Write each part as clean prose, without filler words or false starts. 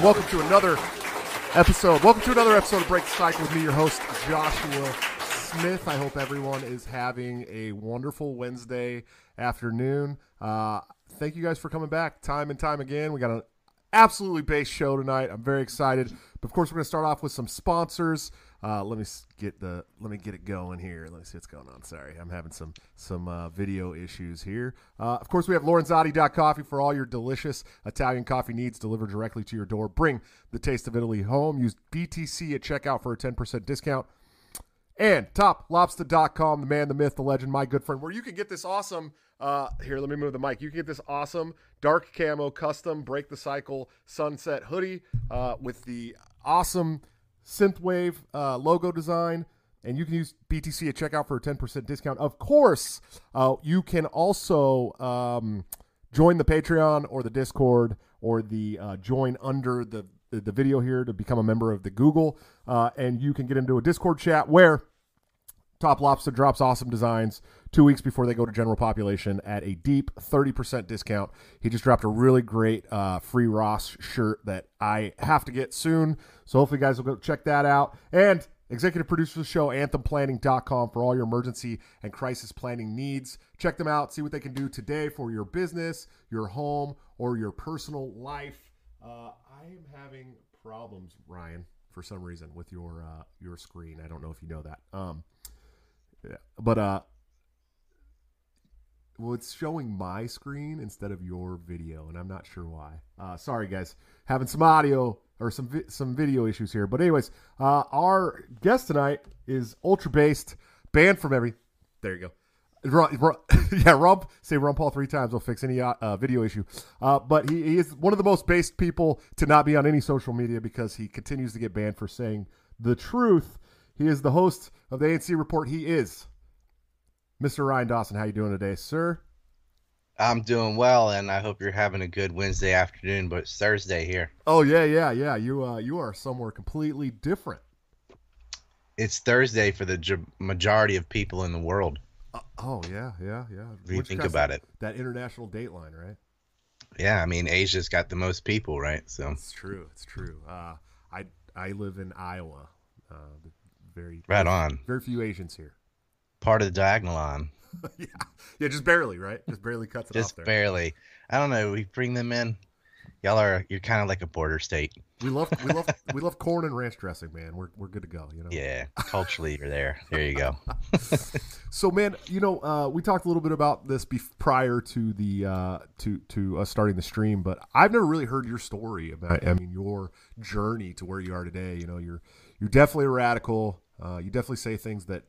and welcome to another episode. Welcome to another episode of Break the Cycle with me, your host, Joshua Smith. I hope everyone is having a wonderful Wednesday afternoon. Thank you guys for coming back time and time again. We got an absolutely base show tonight. I'm very excited. But of course, we're going to start off with some sponsors. Let me get it going here. Let me see what's going on. Sorry, I'm having some video issues here. Of course, we have Lorenzotti.coffee for all your delicious Italian coffee needs delivered directly to your door. Bring the taste of Italy home. Use BTC at checkout for a 10% discount. And TopLobster.com, the man, the myth, the legend, my good friend, where you can get this awesome, here, let me move the mic. You can get this awesome dark camo custom Break the Cycle sunset hoodie with the awesome synthwave logo design, and you can use BTC at checkout for a 10% discount. Of course, you can also join the Patreon or the Discord or the join under the video here to become a member of the Google, and you can get into a Discord chat where Top Lobster drops awesome designs 2 weeks before they go to general population at a deep 30% discount. He just dropped a really great free Ross shirt that I have to get soon. So hopefully you guys will go check that out. And executive producer of the show, anthemplanning.com, for all your emergency and crisis planning needs. Check them out. See what they can do today for your business, your home, or your personal life. I am having problems, Ryan, for some reason with your screen. I don't know if you know that. Yeah, but well, it's showing my screen instead of your video, and I'm not sure why. Sorry, guys, having some audio or some video issues here. But anyways, our guest tonight is ultra-based, banned from every. There you go. Yeah, Rump. Say Rump Paul three times. We'll fix any video issue. But he is one of the most based people to not be on any social media because he continues to get banned for saying the truth. He is the host of the ANC Report. He is Mr. Ryan Dawson. How you doing today, sir? I'm doing well, and I hope you're having a good Wednesday afternoon. But it's Thursday here. Oh yeah. You are somewhere completely different. It's Thursday for the majority of people in the world. Oh, yeah. You think about it. That international dateline, right? Yeah, I mean, Asia's got the most people, right? So It's true. I live in Iowa. Very right on. Very few Asians here. Part of the diagonal line. yeah, just barely, right? Just barely cuts it off there. Just barely. I don't know. We bring them in. You're kind of like a border state. We love corn and ranch dressing, man. We're good to go, you know. Yeah, culturally you're there. There you go. So, man, you know, we talked a little bit about this prior to the to us starting the stream, but I've never really heard your story about. I mean, your journey to where you are today. You know, you're definitely radical. You definitely say things that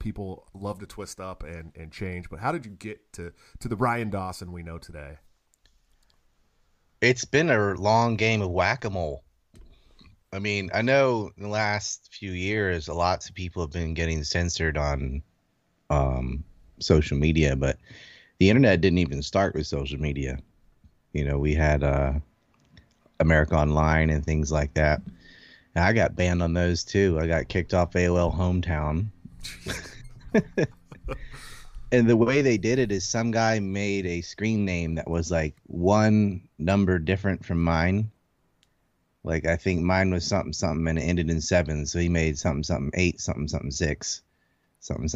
people love to twist up and change. But how did you get to the Ryan Dawson we know today? It's been a long game of whack-a-mole. I mean, I know in the last few years, lots of people have been getting censored on social media, but the internet didn't even start with social media. You know, we had America Online and things like that. And I got banned on those too. I got kicked off AOL Hometown. And the way they did it is some guy made a screen name that was like one number different from mine. Like I think mine was something and it ended in 7. So he made 8, 6,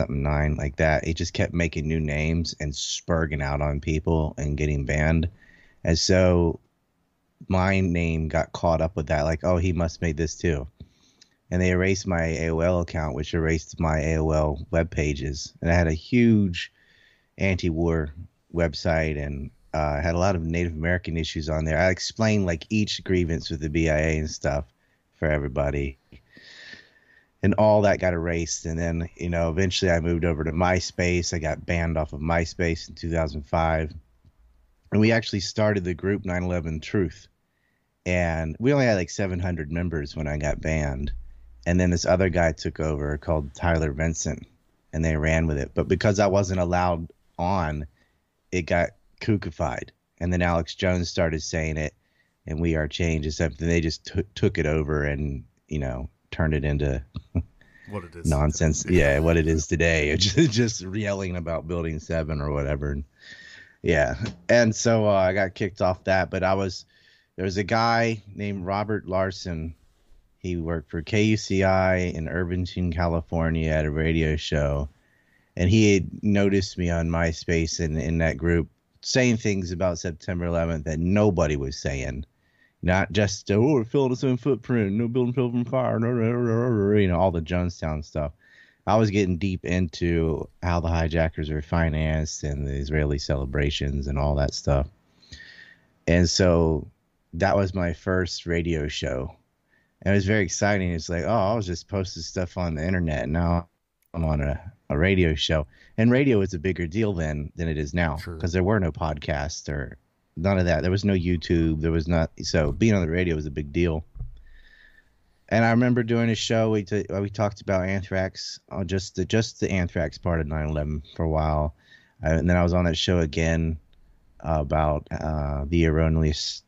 9 like that. He just kept making new names and spurging out on people and getting banned. And so my name got caught up with that. Like, oh, he must have made this too. And they erased my AOL account, which erased my AOL web pages. And I had a huge anti-war website and had a lot of Native American issues on there. I explained like each grievance with the BIA and stuff for everybody. And all that got erased. And then, you know, eventually I moved over to MySpace. I got banned off of MySpace in 2005. And we actually started the group 9/11 Truth. And we only had like 700 members when I got banned. And then this other guy took over called Tyler Vincent, and they ran with it. But because I wasn't allowed on, it got KUCI-fied. And then Alex Jones started saying it, and We Are Change and stuff. They just took it over and, you know, turned it into what it is nonsense. Yeah, what it is today. Just yelling about Building 7 or whatever. And so I got kicked off that, but I was There was a guy named Robert Larson. He worked for KUCI in Irvine, California at a radio show. And he had noticed me on MySpace and in that group saying things about September 11th that nobody was saying. Not just, oh, we're filling the same footprint, no building filled from fire, you know, all the Jonestown stuff. I was getting deep into how the hijackers were financed and the Israeli celebrations and all that stuff. And so that was my first radio show. And it was very exciting. It's like, oh, I was just posting stuff on the internet. And now I'm on a radio show. And radio was a bigger deal then than it is now, because there were no podcasts or none of that. There was no YouTube. There was not. So being on the radio was a big deal. And I remember doing a show. We talked about anthrax, just the anthrax part of 9/11 for a while. And then I was on that show again about the erroneous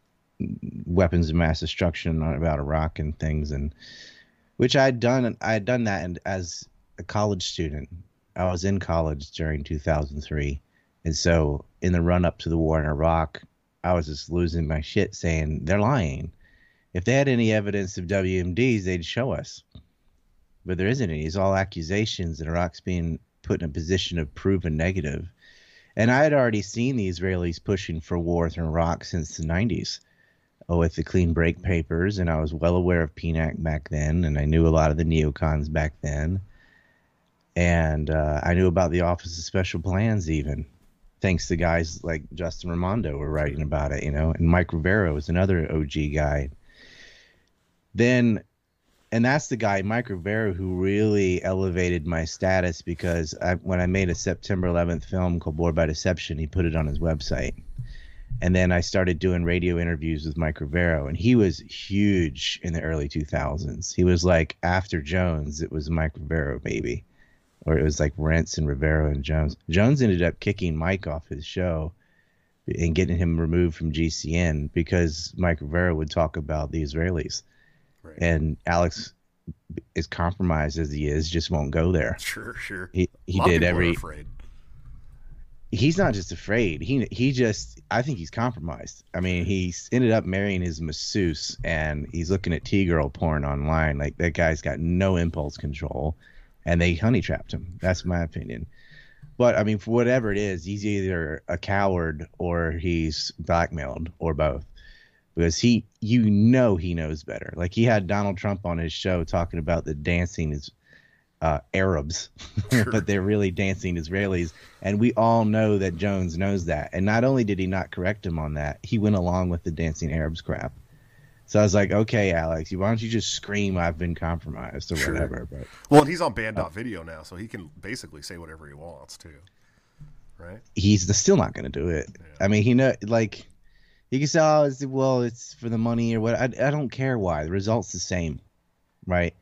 weapons of mass destruction, about Iraq and things, and which I had done that, and as a college student, I was in college during 2003, and so in the run up to the war in Iraq, I was just losing my shit, saying they're lying. If they had any evidence of WMDs, they'd show us, but there isn't any. It's all accusations that Iraq's being put in a position of proven negative, and I had already seen the Israelis pushing for war in Iraq since the 90s. With the clean break papers, and I was well aware of PNAC back then, and I knew a lot of the neocons back then, and I knew about the Office of Special Plans even, thanks to guys like Justin Raimondo were writing about it, you know, and Mike Rivero was another OG guy. Then, and that's the guy, Mike Rivero, who really elevated my status, because when I made a September 11th film called War by Deception, he put it on his website. And then I started doing radio interviews with Mike Rivero, and he was huge in the early 2000s. He was like, after Jones, it was Mike Rivero, baby. Or it was like Rents and Rivero and Jones. Jones ended up kicking Mike off his show and getting him removed from GCN because Mike Rivero would talk about the Israelis. Right. And Alex, as compromised as he is, just won't go there. Sure. He did every... He's not just afraid. He just, I think he's compromised. I mean, he's ended up marrying his masseuse, and he's looking at T-girl porn online. Like, that guy's got no impulse control, and they honey-trapped him. That's my opinion. But, I mean, for whatever it is, he's either a coward or he's blackmailed or both, because he knows better. Like, he had Donald Trump on his show talking about the dancing is Arabs, but they're really dancing Israelis, and we all know that Jones knows that. And not only did he not correct him on that, he went along with the dancing Arabs crap. So I was like, okay, Alex, why don't you just scream I've been compromised or whatever. But, well, and he's on band.video now, so he can basically say whatever he wants too, right? He's still not going to do it. Yeah. I mean, he know, like, you can say, oh, it's for the money or what. I don't care why. The result's the same, right?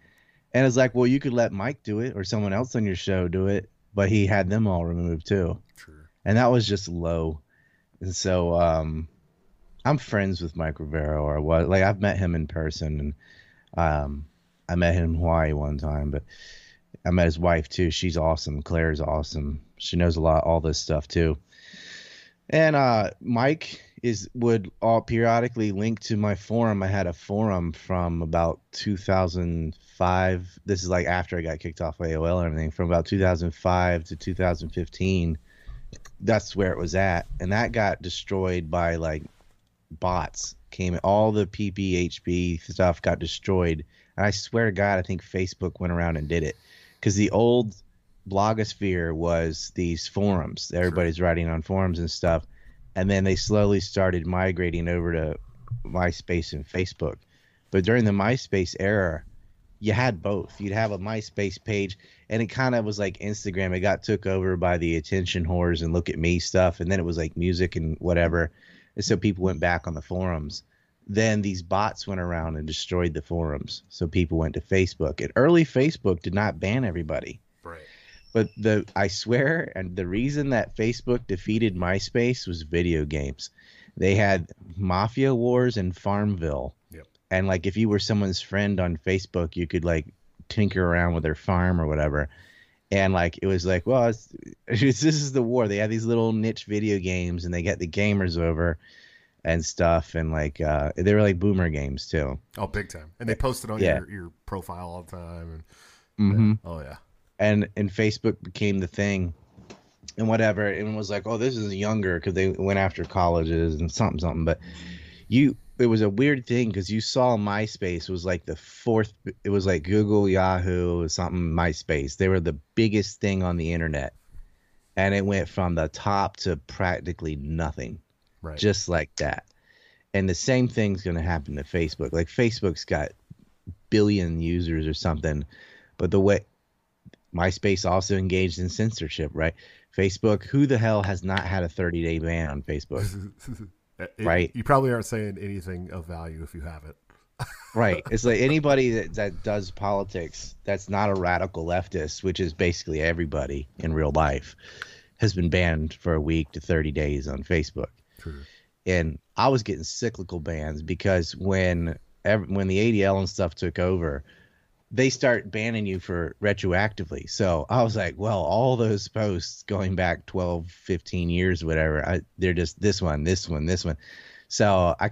And it's like, well, you could let Mike do it or someone else on your show do it, but he had them all removed too. Sure. And that was just low. And so I'm friends with Mike Rivero, or what? Like, I've met him in person, and I met him in Hawaii one time, but I met his wife too. She's awesome. Claire's awesome. She knows a lot, all this stuff too. And Mike would all periodically link to my forum. I had a forum from about 2005. This is like after I got kicked off AOL and everything. From about 2005 to 2015, that's where it was at. And that got destroyed by like bots. All the PPHP stuff got destroyed. And I swear to God, I think Facebook went around and did it, because the old blogosphere was these forums. Everybody's writing on forums and stuff. And then they slowly started migrating over to MySpace and Facebook. But during the MySpace era, you had both. You'd have a MySpace page, and it kind of was like Instagram. It got took over by the attention whores and look at me stuff. And then it was like music and whatever. And so people went back on the forums. Then these bots went around and destroyed the forums. So people went to Facebook. And early Facebook did not ban everybody. Right. But I swear, and the reason that Facebook defeated MySpace was video games. They had Mafia Wars and Farmville. Yep. And, like, if you were someone's friend on Facebook, you could, like, tinker around with their farm or whatever. And, like, it was like, well, this is the war. They had these little niche video games, and they got the gamers over. and stuff, and like they were like boomer games too. Oh, big time! And they posted on your profile all the time. And, oh yeah. And Facebook became the thing, and whatever, and was like, oh, this is younger, because they went after colleges and something. But it was a weird thing because you saw MySpace was like the fourth. It was like Google, Yahoo, or something. MySpace, they were the biggest thing on the internet, and it went from the top to practically nothing, right? Just like that. And the same thing's going to happen to Facebook. Like Facebook's got billion users or something, but the way MySpace also engaged in censorship, right? Facebook, who the hell has not had a 30-day ban on Facebook? Right. You probably aren't saying anything of value if you haven't. Right. It's like anybody that does politics that's not a radical leftist, which is basically everybody in real life, has been banned for a week to 30 days on Facebook. True. And I was getting cyclical bans because when the ADL and stuff took over, they start banning you for retroactively. So I was like, well, all those posts going back 12, 15 years, whatever, they're just this one. So I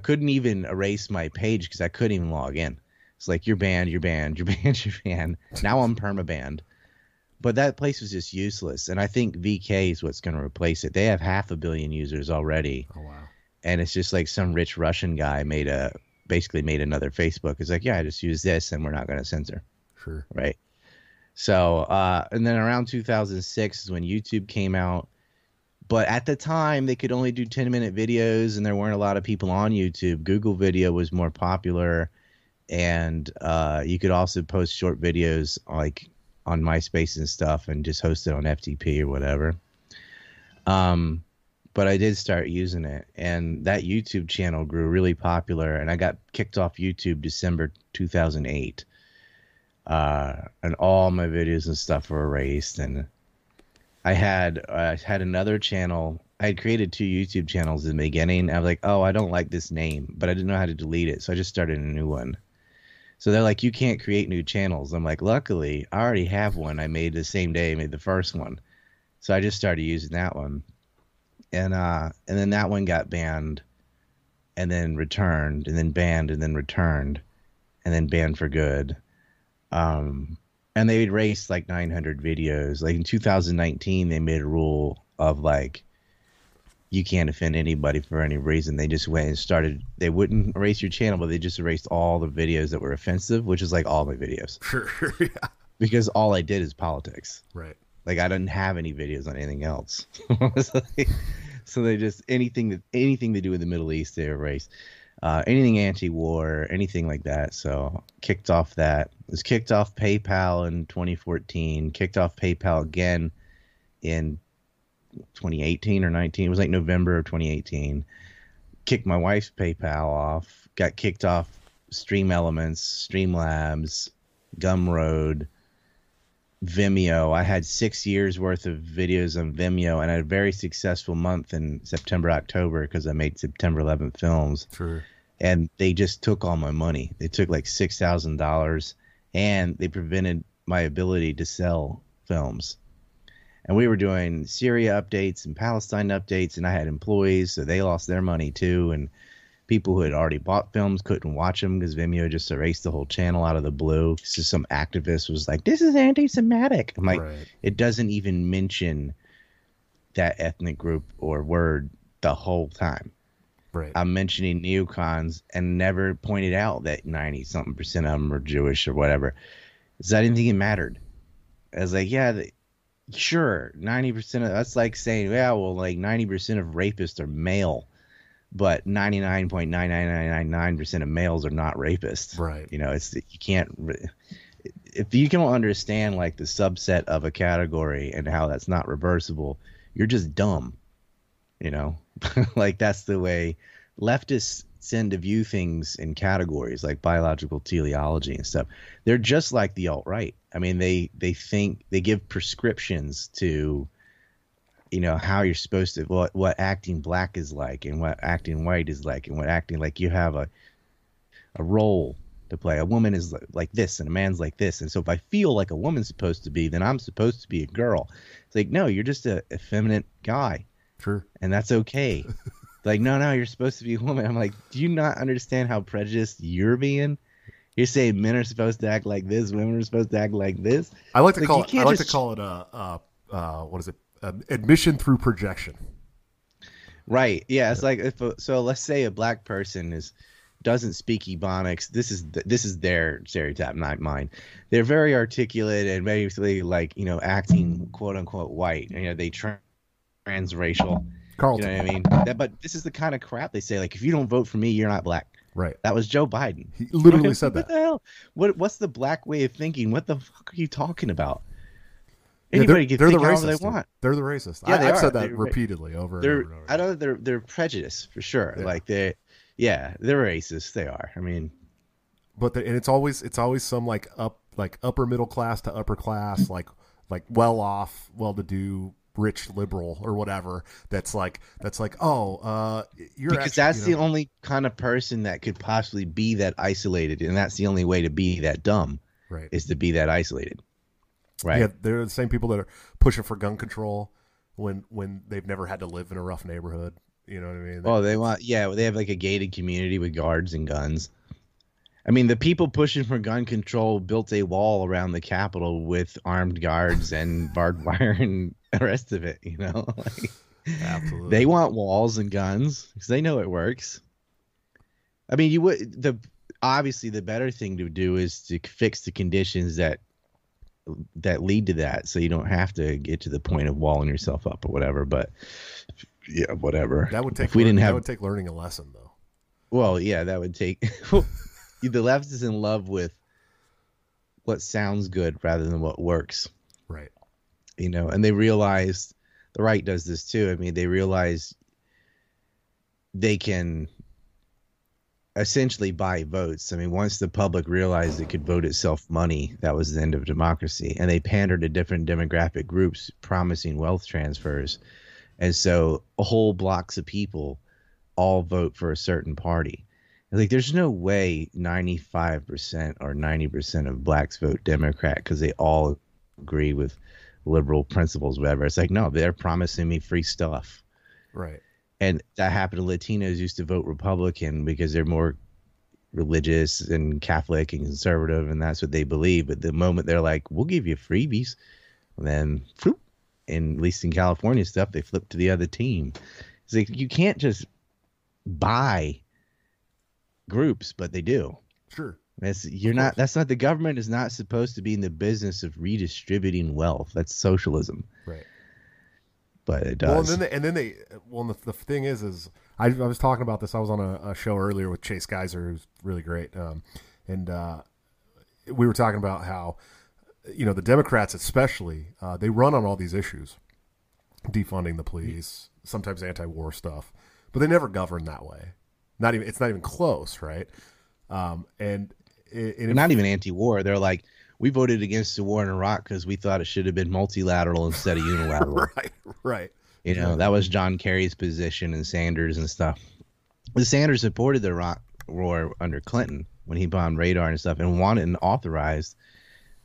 couldn't even erase my page because I couldn't even log in. It's like, you're banned. Now I'm perma-banned. But that place was just useless. And I think VK is what's going to replace it. They have 500 million users already. Oh, wow. And it's just like some rich Russian guy basically made another Facebook. It's like, yeah, I just use this and we're not going to censor. Sure. Right. So, and then around 2006 is when YouTube came out. But at the time, they could only do 10-minute videos and there weren't a lot of people on YouTube. Google Video was more popular. And you could also post short videos like on MySpace and stuff and just host it on FTP or whatever. But I did start using it, and that YouTube channel grew really popular, and I got kicked off YouTube December 2008. And all my videos and stuff were erased, and I had another channel. I had created two YouTube channels in the beginning. I was like, oh, I don't like this name, but I didn't know how to delete it, so I just started a new one. So they're like, you can't create new channels. I'm like, luckily, I already have one I made the same day I made the first one. So I just started using that one. And then that one got banned and then returned and then banned and then returned and then banned for good. And they erased like 900 videos. Like in 2019, they made a rule of like, you can't offend anybody for any reason. They just went and started, they wouldn't erase your channel, but they just erased all the videos that were offensive, which is like all my videos. Yeah. Because all I did is politics. Right. Like I didn't have any videos on anything else. So they just anything to do with the Middle East, they erased. Anything anti-war, anything like that. So kicked off that. Was kicked off PayPal in 2014. Kicked off PayPal again in 2018 or 19. It was like November of 2018. Kicked my wife's PayPal off. Got kicked off Stream Elements, Streamlabs, Gumroad, Vimeo. I had 6 years worth of videos on Vimeo, and I had a very successful month in September, October, because I made September 11th films. True. And they just took all my money. They took like $6,000, and they prevented my ability to sell films. And we were doing Syria updates and Palestine updates, and I had employees, so they lost their money too. And people who had already bought films couldn't watch them because Vimeo just erased the whole channel out of the blue. So some activist was like, this is anti-Semitic. I'm like, right. It doesn't even mention that ethnic group or word the whole time. Right. I'm mentioning neocons and never pointed out that 90-something% of them are Jewish or whatever. So I didn't think it mattered. I was like, yeah, sure, 90% of that's like saying, yeah, well, like 90% of rapists are male. But 99.99999% of males are not rapists. Right. You know, you can't, if you don't understand like the subset of a category and how that's not reversible, you're just dumb, you know, like that's the way leftists tend to view things in categories like biological teleology and stuff. They're just like the alt-right. I mean, they think they give prescriptions to, you know, how you're supposed to, what acting black is like and what acting white is like and what acting like you have a role to play. A woman is like this and a man's like this. And so if I feel like a woman's supposed to be, then I'm supposed to be a girl. It's like, no, you're just an effeminate guy. Sure. And that's okay. Like, no, you're supposed to be a woman. I'm like, do you not understand how prejudiced you're being? You're saying men are supposed to act like this, women are supposed to act like this. I like to call it admission through projection. Right. Yeah. It's like so. Let's say a black person doesn't speak Ebonics. This is their stereotype, not mine. They're very articulate and basically acting quote unquote white. They transracial. Carlton. You know what I mean? But this is the kind of crap they say. Like, if you don't vote for me, you're not black. Right. That was Joe Biden. He literally said that. What the hell? What's the black way of thinking? What the fuck are you talking about? Anybody can think however they want. They're the racist. Yeah, I've said that repeatedly over and over. I know they're prejudiced for sure. Yeah. They're racist. They are. I mean, and it's always some upper middle class to upper class, like well off, well to do, rich liberal or whatever. The only kind of person that could possibly be that isolated, and that's the only way to be that dumb. Right. Is to be that isolated. Right. Yeah, they're the same people that are pushing for gun control when they've never had to live in a rough neighborhood. You know what I mean? They have a gated community with guards and guns. I mean, the people pushing for gun control built a wall around the Capitol with armed guards and barbed wire and the rest of it. Absolutely. They want walls and guns because they know it works. I mean, obviously the better thing to do is to fix the conditions that lead to that, so you don't have to get to the point of walling yourself up or whatever. But yeah, whatever. That would take learning a lesson, though. Well, yeah, that would take. The left is in love with what sounds good rather than what works, right? And they realize the right does this too. I mean, they realize they can essentially buy votes. I mean, once the public realized it could vote itself money, that was the end of democracy. And they pandered to different demographic groups, promising wealth transfers. And so whole blocks of people all vote for a certain party. Like, there's no way 95% or 90% of blacks vote Democrat because they all agree with liberal principles, whatever. It's like, no, they're promising me free stuff. Right. And that happened to Latinos used to vote Republican because they're more religious and Catholic and conservative, and that's what they believe. But the moment they're like, we'll give you freebies, and then, and at least in California stuff, they flip to the other team. It's like, you can't just buy groups, but they do. Sure. That's not, the government is not supposed to be in the business of redistributing wealth. That's socialism. Right. But it does. Well, the thing is I was talking about this. I was on a show earlier with Chase Geiser, who's really great. We were talking about how, the Democrats especially, they run on all these issues, defunding the police, sometimes anti-war stuff, but they never govern that way. It's not even close, right? They're not even anti-war. They're like, we voted against the war in Iraq because we thought it should have been multilateral instead of unilateral. Right. That was John Kerry's position and Sanders and stuff. But Sanders supported the Iraq war under Clinton when he bombed radar and stuff, and wanted and authorized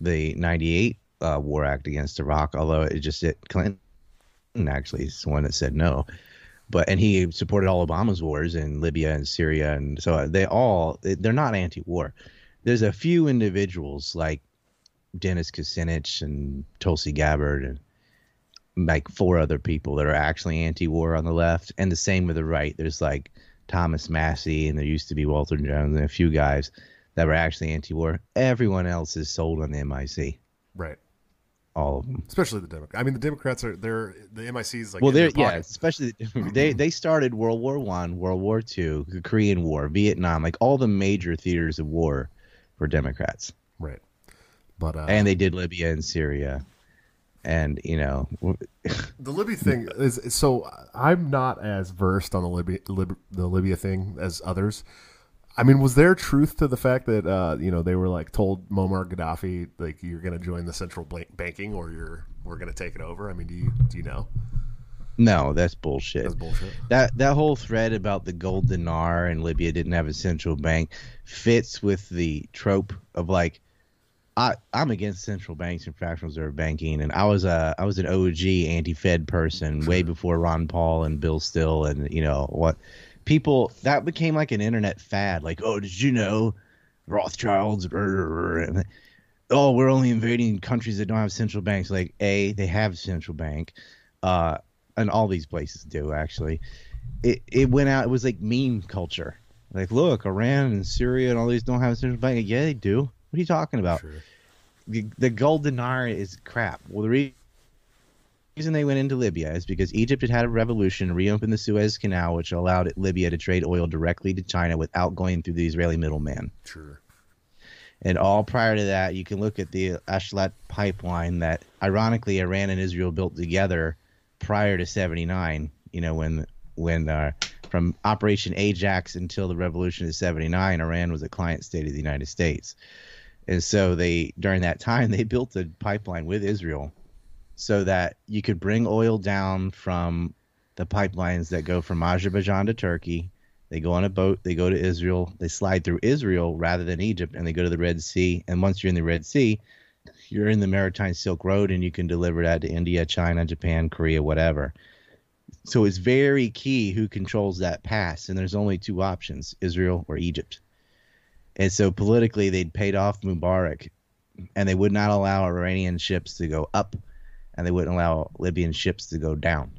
the 98 War Act against Iraq. Although Clinton actually is the one that said no. And he supported all Obama's wars in Libya and Syria. And so they're not anti-war. There's a few individuals like Dennis Kucinich and Tulsi Gabbard and like 4 other people that are actually anti-war on the left. And the same with the right. There's like Thomas Massey, and there used to be Walter Jones and a few guys that were actually anti-war. Everyone else is sold on the MIC. Right. All of them, especially the Democrats. I mean, the Democrats are the MIC's like, well, they're especially they started World War I, World War II, the Korean War, Vietnam, like all the major theaters of war were Democrats, right? But and they did Libya and Syria, and the Libya thing is so. I'm not as versed on the Libya thing as others. I mean, was there truth to the fact that, they were like told Muammar Gaddafi, like, you're going to join the central banking or we're going to take it over? I mean, do you know? No, that's bullshit. That whole thread about the gold dinar and Libya didn't have a central bank fits with the trope of like, I'm against central banks and fractional reserve banking, and I was an OG anti-Fed person way before Ron Paul and Bill Still and people that became like an internet fad, like, oh, did you know Rothschilds? And, oh, we're only invading countries that don't have central banks. Like, A, they have a central bank, and all these places do actually. It went out. It was like meme culture. Like, look, Iran and Syria and all these don't have a central bank. Yeah, they do. What are you talking about? Sure. The gold dinar is crap. Well, the reason they went into Libya is because Egypt had a revolution, reopened the Suez Canal, which allowed Libya to trade oil directly to China without going through the Israeli middleman. Sure. And all prior to that, you can look at the Ashlat pipeline that, ironically, Iran and Israel built together prior to '79. You know, when from Operation Ajax until the revolution of '79, Iran was a client state of the United States. And so during that time, they built a pipeline with Israel so that you could bring oil down from the pipelines that go from Azerbaijan to Turkey. They go on a boat, they go to Israel, they slide through Israel rather than Egypt, and they go to the Red Sea. And once you're in the Red Sea, you're in the Maritime Silk Road, and you can deliver that to India, China, Japan, Korea, whatever. So it's very key who controls that pass, and there's only two options, Israel or Egypt. And so politically, they'd paid off Mubarak, and they would not allow Iranian ships to go up, and they wouldn't allow Libyan ships to go down.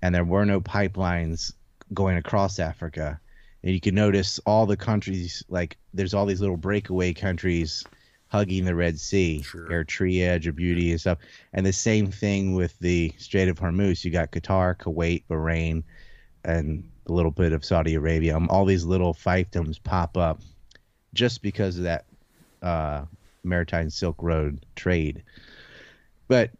And there were no pipelines going across Africa. And you can notice all the countries, like there's all these little breakaway countries hugging the Red Sea, sure. Eritrea, Djibouti and stuff. And the same thing with the Strait of Hormuz. You got Qatar, Kuwait, Bahrain, and a little bit of Saudi Arabia. All these little fiefdoms pop up just because of that Maritime Silk Road trade. But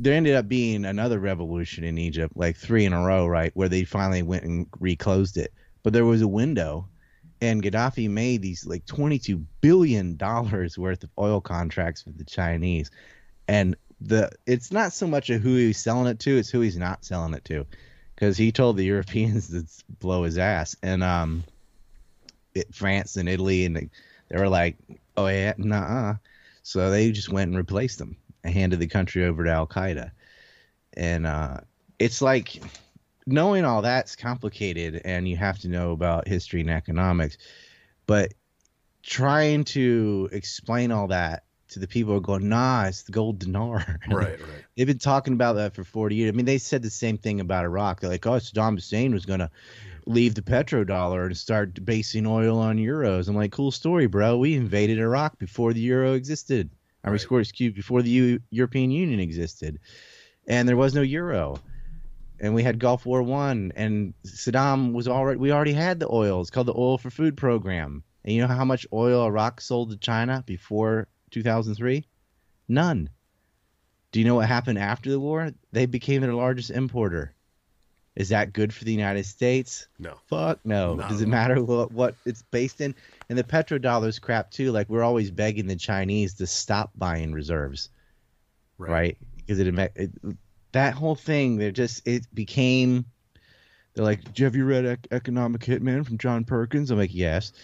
there ended up being another revolution in Egypt, like three in a row, right, where they finally went and reclosed it. But there was a window, and Gaddafi made these like $22 billion worth of oil contracts with the Chinese. And it's not so much who he's selling it to, it's who he's not selling it to, because he told the Europeans to blow his ass. And France and Italy, and they were like, oh, yeah, nah. So they just went and replaced them. Handed the country over to Al-Qaeda. And it's like, knowing all that's complicated, and you have to know about history and economics, but trying to explain all that to the people who are going, nah, it's the gold dinar. Right, right. They've been talking about that for 40 years. I mean, they said the same thing about Iraq. They're like, oh, Saddam Hussein was going to leave the petrodollar and start basing oil on euros. I'm like, cool story, bro. We invaded Iraq before the euro existed. Our score is cubed before the European Union existed, and there was no euro, and we had Gulf War I, and Saddam was already. We already had the oil. It's called the Oil for Food Program, and you know how much oil Iraq sold to China before 2003? None. Do you know what happened after the war? They became their largest importer. Is that good for the United States? No. Fuck no. Does it matter what it's based in? And the petrodollar's crap too. Like, we're always begging the Chinese to stop buying reserves, right? Because that whole thing, they're like, do you have you read Economic Hitman from John Perkins? I'm like, yes.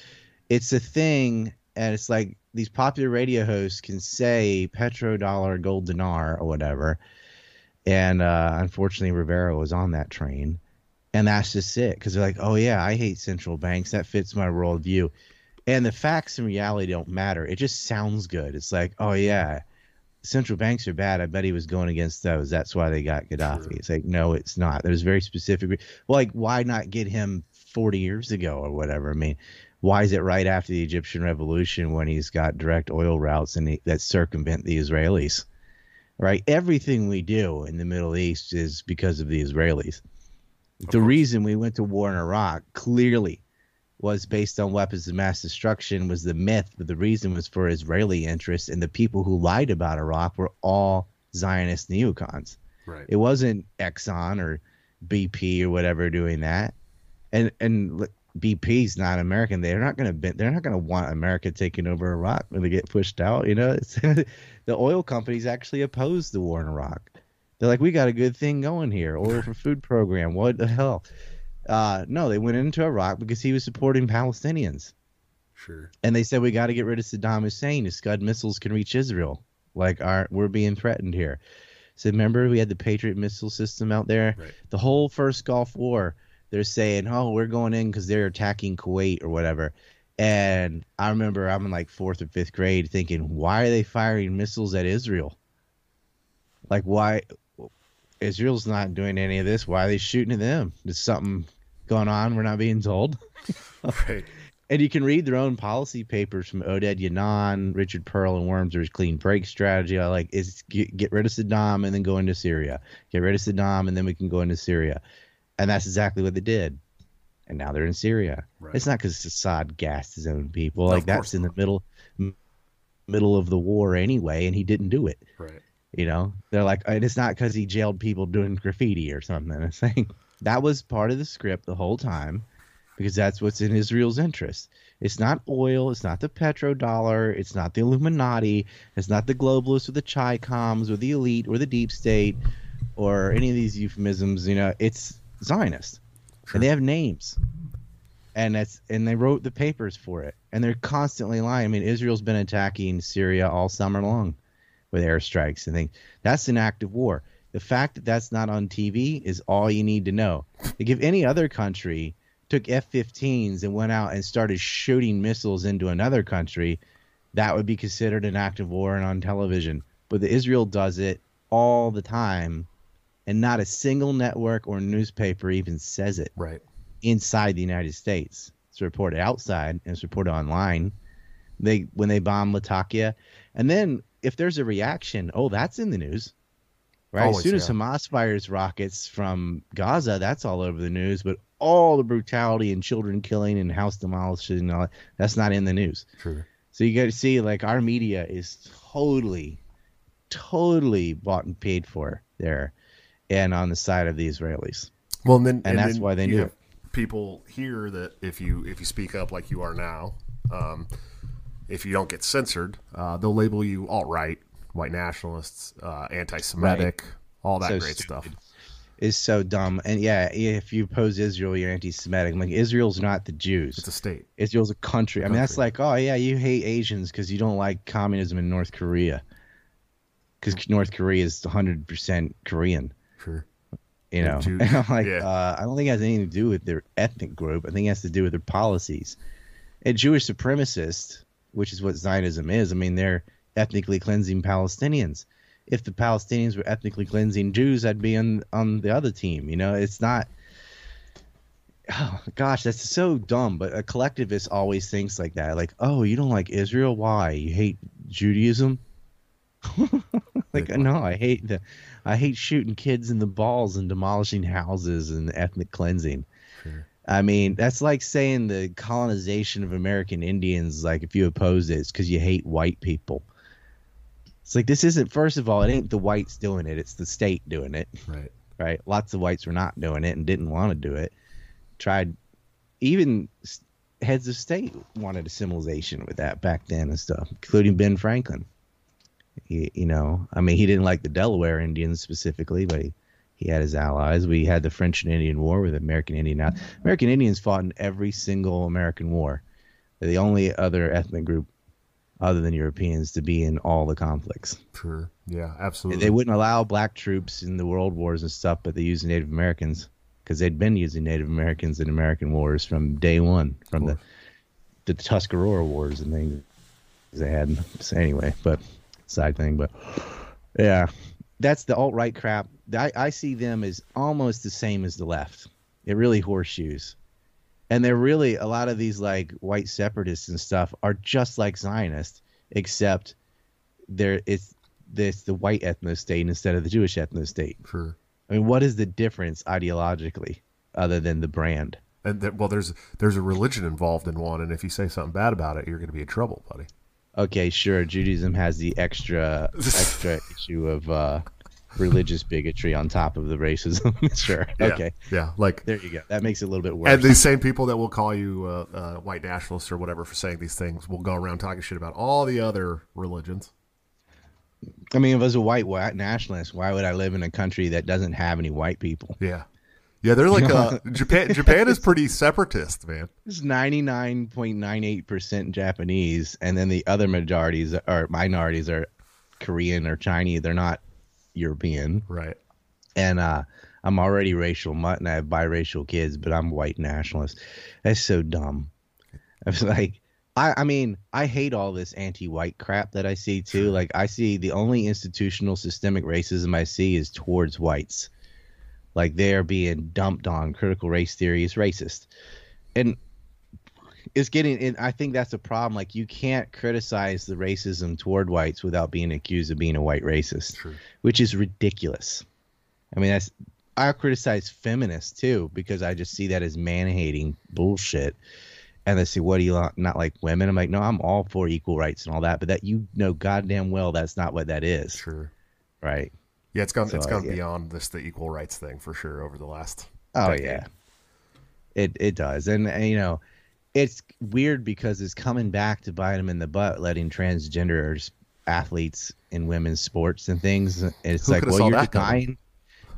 It's a thing, and it's like these popular radio hosts can say petrodollar, gold dinar, or whatever. And unfortunately, Rivero was on that train. And that's just it. Because they're like, oh, yeah, I hate central banks. That fits my worldview. And the facts and reality don't matter. It just sounds good. It's like, oh, yeah, central banks are bad. I bet he was going against those. That's why they got Gaddafi. Sure. It's like, no, it's not. There's very specific. Well, like, why not get him 40 years ago or whatever? I mean, why is it right after the Egyptian Revolution when he's got direct oil routes and that circumvent the Israelis? Right. Everything we do in the Middle East is because of the Israelis. The reason we went to war in Iraq clearly was based on weapons of mass destruction, was the myth, but the reason was for Israeli interests, and the people who lied about Iraq were all Zionist neocons. Right. It wasn't Exxon or BP or whatever doing that. And BP's not American. They're not going to want America taking over Iraq when they get pushed out. You know, the oil companies actually opposed the war in Iraq. They're like, we got a good thing going here. Oil for Food Program. What the hell? No, they went into Iraq because he was supporting Palestinians. Sure. And they said, we got to get rid of Saddam Hussein. His Scud missiles can reach Israel. Like, we're being threatened here. So remember, we had the Patriot missile system out there. Right. The whole first Gulf War, they're saying, oh, we're going in because they're attacking Kuwait or whatever. And I remember I'm in like 4th or 5th grade thinking, why are they firing missiles at Israel? Like, why? Israel's not doing any of this. Why are they shooting at them? There's something going on we're not being told. Right. And you can read their own policy papers from Oded Yanon, Richard Pearl, and Wormser's clean break strategy. I like is get rid of Saddam and then go into Syria. Get rid of Saddam and then we can go into Syria. And that's exactly what they did. And now they're in Syria. Right. It's not because Assad gassed his own people. Like that's in the middle of the war anyway, and he didn't do it. Right. You know, they're like, and it's not because he jailed people doing graffiti or something. It's like, that was part of the script the whole time. Because that's what's in Israel's interest. It's not oil. It's not the petrodollar. It's not the Illuminati. It's not the globalists or the Chi Coms or the elite or the deep state or any of these euphemisms. You know, it's Zionist. Sure. And they have names. And that's they wrote the papers for it. And they're constantly lying. I mean, Israel's been attacking Syria all summer long with airstrikes and things. That's an act of war. The fact that that's not on TV is all you need to know. They give any other country took F-15s and went out and started shooting missiles into another country, that would be considered an act of war and on television. But Israel does it all the time, and not a single network or newspaper even says it. Right. Inside the United States. It's reported outside, and it's reported online. When they bomb Latakia. And then if there's a reaction, oh, that's in the news. Right. Always, as soon as Hamas fires rockets from Gaza, that's all over the news. But all the brutality and children killing and house demolishing and all that, that's not in the news. True. So you got to see, like, our media is totally bought and paid for there and on the side of the Israelis. Well, and that's why they knew it. People here that if you speak up like you are now, if you don't get censored, they'll label you alt-right, white nationalists, anti-Semitic, right. All that so great stupid stuff. Is so dumb. And yeah, if you oppose Israel, you're anti-Semitic. Like, Israel's not the Jews. It's a state. Israel's a country. I mean, that's like, oh yeah, you hate Asians because you don't like communism in North Korea, because North Korea is 100% Korean. Sure. You know, and I'm like, I don't think it has anything to do with their ethnic group. I think it has to do with their policies. And Jewish supremacists, which is what Zionism is. I mean, they're ethnically cleansing Palestinians. If the Palestinians were ethnically cleansing Jews, I'd be on the other team. You know, it's not. Oh gosh, that's so dumb. But a collectivist always thinks like that. Like, oh, you don't like Israel? Why? You hate Judaism? Like, no, I hate shooting kids in the balls and demolishing houses and ethnic cleansing. Sure. I mean, that's like saying the colonization of American Indians. Like, if you oppose it, it's because you hate white people. It's like, this isn't, first of all, it ain't the whites doing it. It's the state doing it. Right. Right. Lots of whites were not doing it and didn't want to do it. Tried, even heads of state wanted assimilation with that back then and stuff, including Ben Franklin. You know, I mean, he didn't like the Delaware Indians specifically, but he had his allies. We had the French and Indian War with American Indian. American Indians fought in every single American war. They're the only other ethnic group other than Europeans to be in all the conflicts. Sure. Yeah, absolutely. They wouldn't allow black troops in the world wars and stuff, but they used Native Americans because they'd been using Native Americans in American wars from day one, from the Tuscarora Wars and things they had. So anyway, but side thing. But yeah, that's the alt-right crap. I see them as almost the same as the left. It really horseshoes. And they're really, a lot of these like white separatists and stuff are just like Zionists, except it's the white ethno state instead of the Jewish ethno state. Sure. I mean, what is the difference ideologically other than the brand? And there's a religion involved in one, and if you say something bad about it, you're going to be in trouble, buddy. Okay, sure. Judaism has the extra issue of religious bigotry on top of the racism. Sure. Yeah, okay. Yeah. Like, there you go. That makes it a little bit worse. And these same people that will call you white nationalists or whatever for saying these things will go around talking shit about all the other religions. I mean, if I was a white nationalist, why would I live in a country that doesn't have any white people? Yeah. Yeah, they're like Japan. Japan is pretty separatist, man. It's 99.98% Japanese, and then the other majorities or minorities are Korean or Chinese. They're not European, right? And I'm already racial mutt, and I have biracial kids, but I'm white nationalist. That's so dumb. I was like, I mean, I hate all this anti-white crap that I see too. Like, I see the only institutional systemic racism I see is towards whites. Like, they're being dumped on. Critical race theory is racist. And it's getting – and I think that's a problem. Like, you can't criticize the racism toward whites without being accused of being a white racist, true, which is ridiculous. I mean, that's – I criticize feminists too because I just see that as man-hating bullshit. And they say, what, do you not like women? I'm like, no, I'm all for equal rights and all that. But that, you know goddamn well that's not what that is. Sure. Right. Yeah, it's gone beyond this the equal rights thing for sure over the last decade. Yeah, it does, and you know, it's weird because it's coming back to bite them in the butt, letting transgenders, athletes in women's sports and things. And it's who like, well,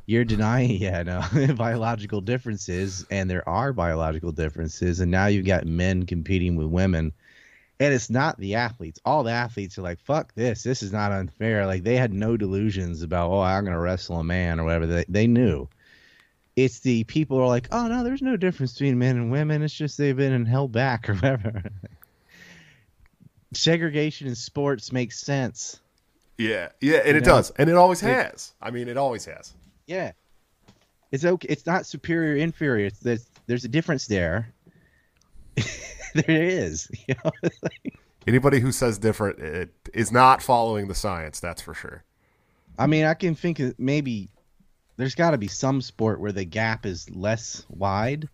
you're denying, yeah, no, biological differences, and there are biological differences, and now you've got men competing with women. And it's not the athletes. All the athletes are like, fuck this. This is not unfair. Like, they had no delusions about, oh, I'm going to wrestle a man or whatever. They knew. It's the people who are like, oh, no, there's no difference between men and women. It's just they've been held back or whatever. Segregation in sports makes sense. Yeah. Yeah, and it does. And it always has. I mean, it always has. Yeah. It's okay. It's not superior, inferior. There's a difference there. There is. You know, like, anybody who says different is not following the science, that's for sure. I mean, I can think of maybe there's got to be some sport where the gap is less wide,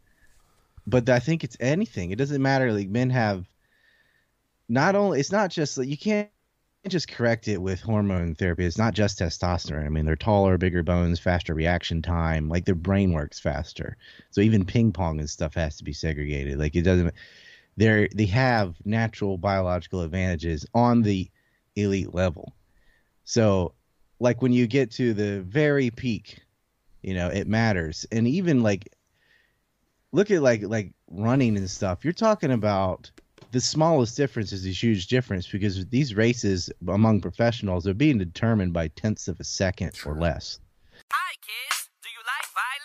but I think it's anything. It doesn't matter. Like, men have not only – it's not just like – you can't just correct it with hormone therapy. It's not just testosterone. I mean, they're taller, bigger bones, faster reaction time. Like, their brain works faster. So even ping pong and stuff has to be segregated. Like, it doesn't – They have natural biological advantages on the elite level. So, like, when you get to the very peak, you know, it matters. And even, like, look at, like running and stuff. You're talking about the smallest difference is a huge difference because these races among professionals are being determined by tenths of a second or less. Hi, kids. Do you like violence?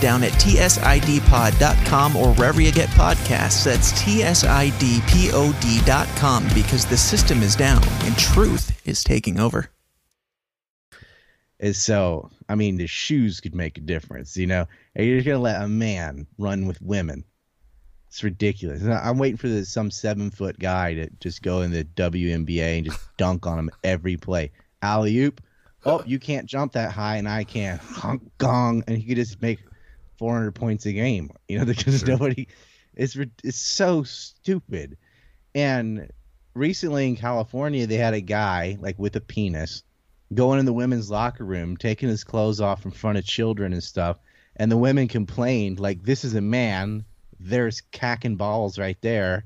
Down at tsidpod.com or wherever you get podcasts. That's tsidpod.com, because the system is down and truth is taking over. And so, I mean, the shoes could make a difference, you know. Are you just going to let a man run with women? It's ridiculous. I'm waiting for some 7-foot guy to just go in the WNBA and just dunk on him every play. Alley-oop. Oh, you can't jump that high, and I can. Honk, gong. And he could just make 400 points a game, you know, because nobody it's so stupid. And recently in California, they had a guy like with a penis going in the women's locker room, taking his clothes off in front of children and stuff. And the women complained, like, this is a man. There's cack and balls right there.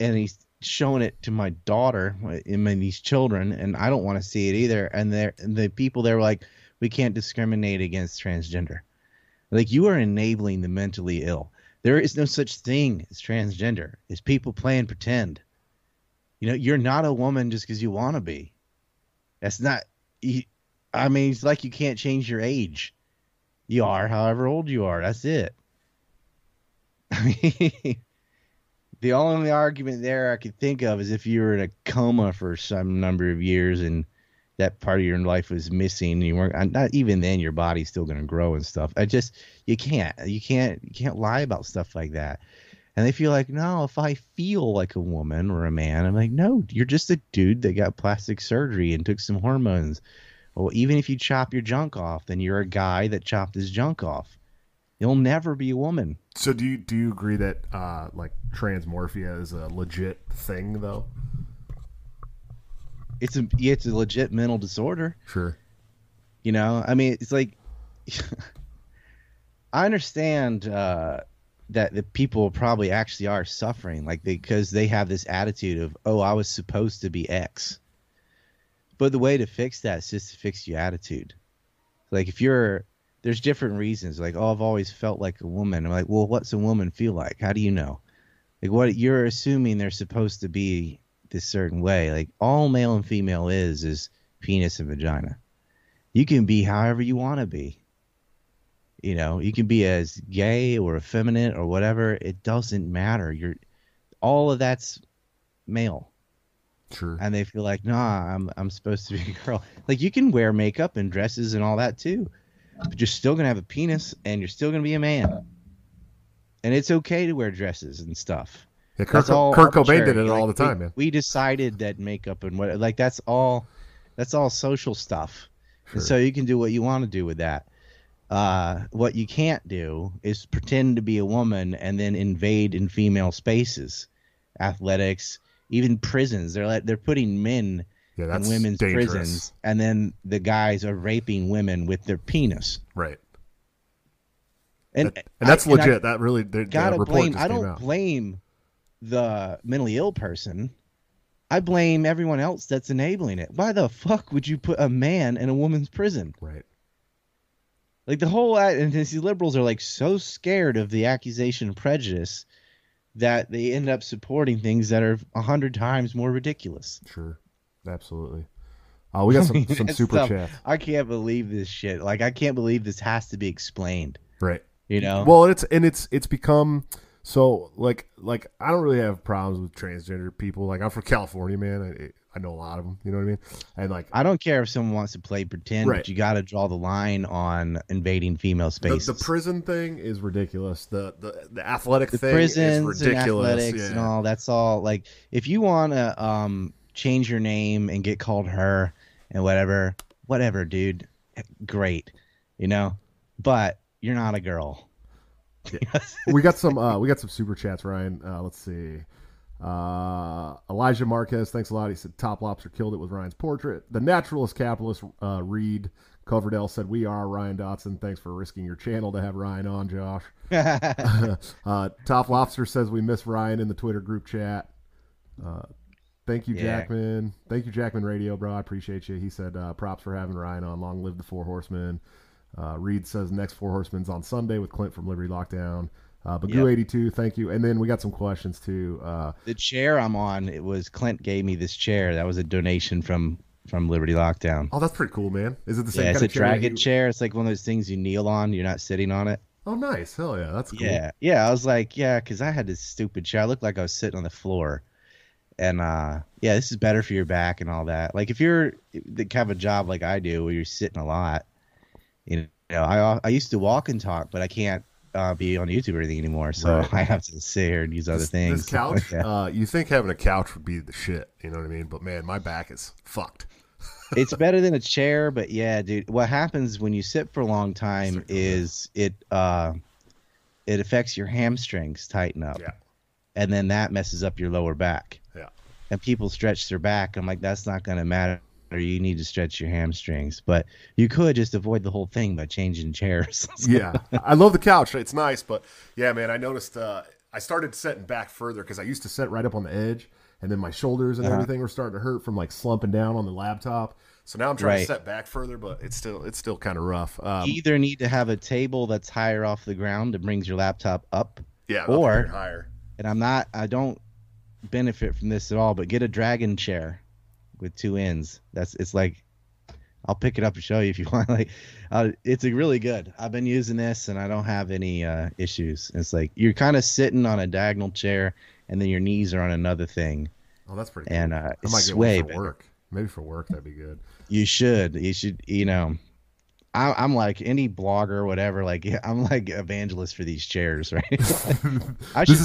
And he's showing it to my daughter and these children. And I don't want to see it either. And the people there were like, we can't discriminate against transgender. Like, you are enabling the mentally ill. There is no such thing as transgender. It's people playing pretend. You know, you're not a woman just because you want to be. That's not – I mean, it's like you can't change your age. You are however old you are. That's it. I mean, the only argument there I could think of is if you were in a coma for some number of years and – that part of your life was missing, and you weren't. Not even then, your body's still going to grow and stuff. I just, you can't lie about stuff like that. And they feel like, no, if I feel like a woman or a man, I'm like, no, you're just a dude that got plastic surgery and took some hormones. Well, even if you chop your junk off, then you're a guy that chopped his junk off. You'll never be a woman. So do you agree that like transmorphia is a legit thing though? It's a legit mental disorder. Sure. You know, I mean, it's like I understand that the people probably actually are suffering, like because they have this attitude of, oh, I was supposed to be X. But the way to fix that is just to fix your attitude. Like there's different reasons. Like, oh, I've always felt like a woman. I'm like, well, what's a woman feel like? How do you know? Like, what you're assuming they're supposed to be this certain way. Like, all male and female is penis and vagina. You can be however you want to be. You know, you can be as gay or effeminate or whatever. It doesn't matter. All of that's male. Sure. And they feel like, nah, I'm supposed to be a girl. Like, you can wear makeup and dresses and all that too, but you're still gonna have a penis and you're still gonna be a man. And it's okay to wear dresses and stuff. Yeah, Kurt Cobain did it all the time. Man, we decided that makeup and what, like, that's all social stuff. Sure. And so you can do what you want to do with that. What you can't do is pretend to be a woman and then invade in female spaces, athletics, even prisons. They're putting men in women's prisons, and then the guys are raping women with their penis. Right. And that's legit. I don't blame the mentally ill person. I blame everyone else that's enabling it. Why the fuck would you put a man in a woman's prison? Right. Like and these liberals are like so scared of the accusation of prejudice that they end up supporting things that are 100 times more ridiculous. Sure, absolutely. We got some super chat. I can't believe this shit. Like, I can't believe this has to be explained. Right. You know. Well, it's become so like I don't really have problems with transgender people. Like, I'm from California, man. I know a lot of them, you know what I mean? And like, I don't care if someone wants to play pretend, right, but you got to draw the line on invading female spaces. The prison thing is ridiculous. The athletic thing is ridiculous. And athletics and all, that's all. Like, if you want to change your name and get called her and whatever, dude, great, you know, but you're not a girl. Yeah. we got some super chats, Ryan. Let's see. Elijah Marquez, thanks a lot. He said Top Lobster killed it with Ryan's portrait. The Naturalist Capitalist Reed Coverdell said, we are Ryan Dotson. Thanks for risking your channel to have Ryan on, Josh. Top Lobster says we miss Ryan in the Twitter group chat. Thank you, Jackman. Thank you, Jackman Radio, bro. I appreciate you. He said props for having Ryan on. Long live the Four Horsemen. Reed says next Four Horsemen's on Sunday with Clint from Liberty Lockdown. Bagoo82, yep. Thank you. And then we got some questions too. The chair I'm on, it was Clint gave me this chair. That was a donation from Liberty Lockdown. Oh, that's pretty cool, man. Is it the same kind of chair? Yeah, it's a dragon chair. It's like one of those things you kneel on. You're not sitting on it. Oh, nice. Hell yeah, that's cool. Yeah. I was like, because I had this stupid chair. I looked like I was sitting on the floor. And this is better for your back and all that. Like, if you're the kind of a job like I do where you're sitting a lot, you know, I used to walk and talk, but I can't be on YouTube or anything anymore, so right, I have to sit here and use other things. This couch, you think having a couch would be the shit, you know what I mean? But man, my back is fucked. It's better than a chair, but yeah, dude, what happens when you sit for a long time is it affects your hamstrings tighten up, and then that messes up your lower back. Yeah, and people stretch their back. I'm like, that's not gonna matter. Or you need to stretch your hamstrings, but you could just avoid the whole thing by changing chairs. Yeah, I love the couch. It's nice, but yeah, man, I noticed I started setting back further because I used to set right up on the edge, and then my shoulders and everything were starting to hurt from like slumping down on the laptop. So now I'm trying to set back further, but it's still kind of rough. You either need to have a table that's higher off the ground that brings your laptop up, or higher. And I don't benefit from this at all, but get a dragon chair with two ends. It's like, I'll pick it up and show you if you want. Like, it's really good. I've been using this and I don't have any issues. It's like you're kind of sitting on a diagonal chair and then your knees are on another thing. Oh, that's pretty good. And I might get one for work. Maybe for work that'd be good. You should. You know, I'm like any blogger or whatever. Like, I'm like evangelist for these chairs, right? Like, I should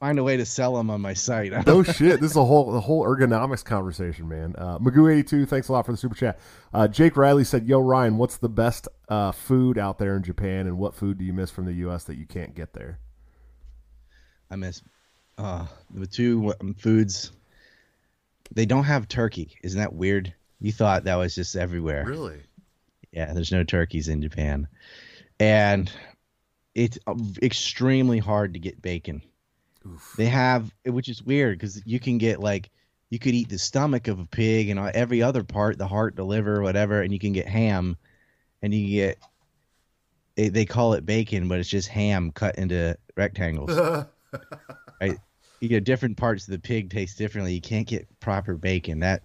find a way to sell them on my site. No shit. This is the whole ergonomics conversation, man. Magoo82, thanks a lot for the super chat. Jake Riley said, "Yo, Ryan, what's the best food out there in Japan, and what food do you miss from the U.S. that you can't get there?" I miss the two foods. They don't have turkey. Isn't that weird? You thought that was just everywhere. Really? Yeah, there's no turkeys in Japan. And it's extremely hard to get bacon. Oof. They have, which is weird, because you can get like, you could eat the stomach of a pig and every other part, the heart, the liver, whatever, and you can get ham. And you get, they call it bacon, but it's just ham cut into rectangles. Right? You know, different parts of the pig taste differently. You can't get proper bacon. That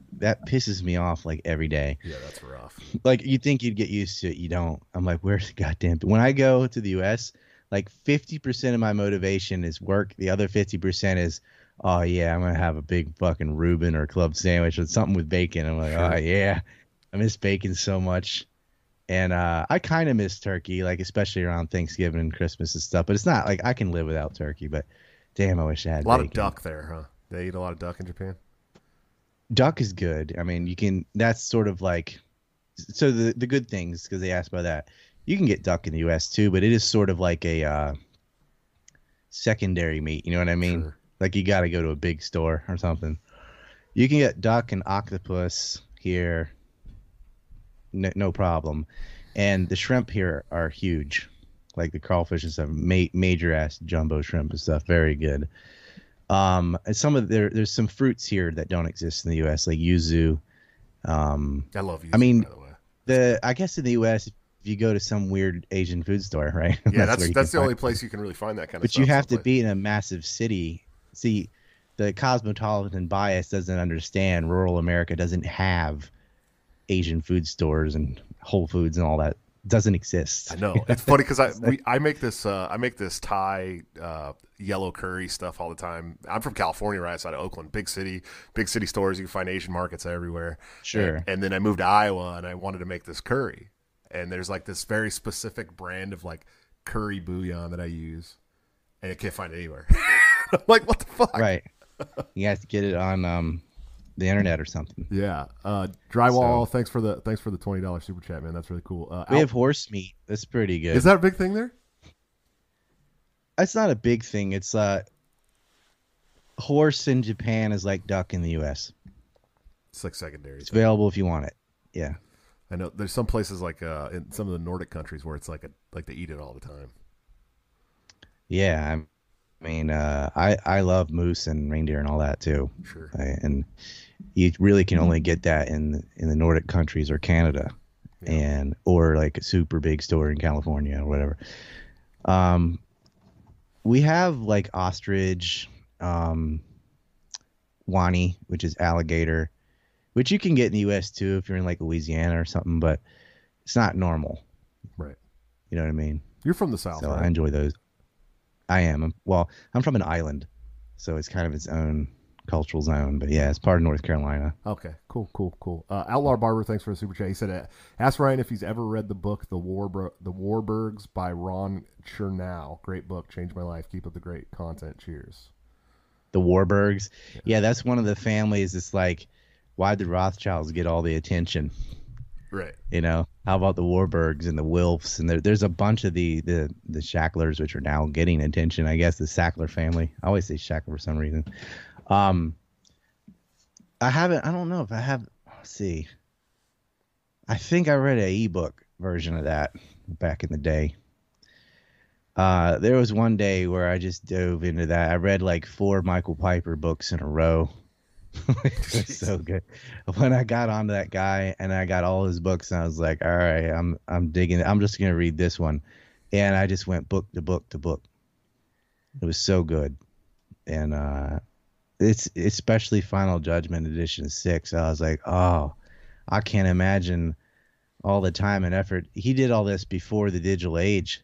pisses me off like every day. Yeah, that's rough. Like, you think you'd get used to it, you don't. I'm like, where's the goddamn? When I go to the U.S., like 50% of my motivation is work. The other 50% is, oh yeah, I'm gonna have a big fucking Reuben or club sandwich or something with bacon. I'm like, sure. Oh yeah, I miss bacon so much. And I kind of miss turkey, like especially around Thanksgiving and Christmas and stuff. But it's not like I can live without turkey, but. Damn, I wish I had a lot bacon. Of duck there, huh? They eat a lot of duck in Japan. Duck is good. I mean, you can. That's sort of like, so the good things, because they asked about that. You can get duck in the U.S. too, but it is sort of like a secondary meat. You know what I mean? Sure. Like, you got to go to a big store or something. You can get duck and octopus here, no problem. And the shrimp here are huge. Like the crawfish and stuff, major ass jumbo shrimp and stuff, very good. And some of there's some fruits here that don't exist in the U.S., like yuzu. I love yuzu. I mean, by the way, I guess in the U.S., if you go to some weird Asian food store, right? Yeah, that's the only place you can really find that kind of stuff. But you have to be in a massive city. See, the cosmopolitan bias doesn't understand. Rural America doesn't have Asian food stores and Whole Foods and all that. Doesn't exist. I know. It's funny because I make this Thai yellow curry stuff all the time. I'm from California, right outside of Oakland, big city stores. You can find Asian markets everywhere. Sure. And then I moved to Iowa, and I wanted to make this curry. And there's like this very specific brand of like curry bouillon that I use, and I can't find it anywhere. I'm like, what the fuck? Right. You have to get it on the internet or something. Yeah. Drywall, so, thanks for the $20 super chat, man. That's really cool. We have horse meat. That's pretty good. Is that a big thing there? It's not a big thing. It's horse in Japan is like duck in the US. It's like secondary. It's available if you want it. Yeah. I know there's some places like in some of the Nordic countries where it's like they eat it all the time. Yeah, I love moose and reindeer and all that too. Sure. And you really can only get that in the Nordic countries or Canada, yeah. And or like a super big store in California or whatever. We have like ostrich, wani, which is alligator, which you can get in the U.S. too if you're in like Louisiana or something, but it's not normal. Right. You know what I mean? You're from the South. So right? I enjoy those. I am. Well, I'm from an island, so it's kind of its own cultural zone. But yeah, it's part of North Carolina. Okay, cool. Outlaw Barber, thanks for the super chat. He said, ask Ryan if he's ever read the book, The Warburgs by Ron Chernow. Great book. Changed my life. Keep up the great content. Cheers. The Warburgs. Yeah, that's one of the families. It's like, why did Rothschilds get all the attention? Right. You know, how about the Warburgs and the Wilfs? And there's a bunch of the Shacklers, which are now getting attention, I guess, the Sackler family. I always say Shackler for some reason. I don't know if I have, let's see. I think I read an ebook version of that back in the day. There was one day where I just dove into that. I read like 4 Michael Piper books in a row. It's so good. When I got onto that guy and I got all his books, and I was like, all right, I'm digging it. I'm just gonna read this one. And I just went book to book to book. It was so good. And it's especially Final Judgment edition 6. I was like, oh, I can't imagine all the time and effort. He did all this before the digital age,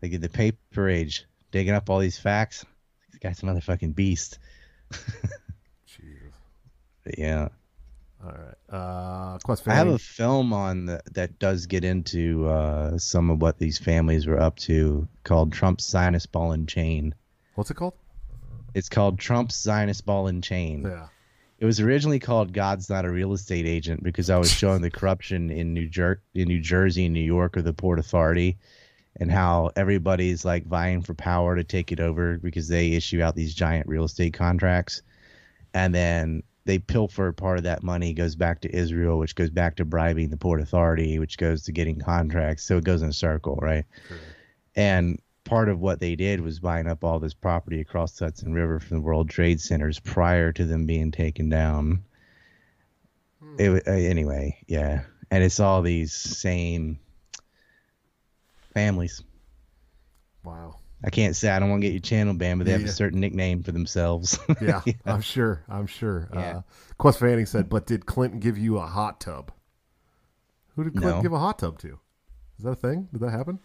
like in the paper age, digging up all these facts. This guy's a motherfucking beast. Yeah. All right. I have a film on that does get into some of what these families were up to, called Trump's Zionist Ball and Chain. What's it called? It's called Trump's Zionist Ball and Chain. Yeah. It was originally called God's Not a Real Estate Agent because I was showing the corruption in New Jersey and New York or the Port Authority, and how everybody's like vying for power to take it over because they issue out these giant real estate contracts. And then they pilfer part of that money, goes back to Israel, which goes back to bribing the Port Authority, which goes to getting contracts. So it goes in a circle, right? Sure. And part of what they did was buying up all this property across the Hudson River from the World Trade Centers prior to them being taken down. Anyway, yeah. And it's all these same families. Wow. I can't say, I don't want to get your channel banned, but they have a certain nickname for themselves. Yeah, I'm sure. Yeah. Quest Fanning said, but did Clinton give you a hot tub? Who did Clinton give a hot tub to? Is that a thing? Did that happen?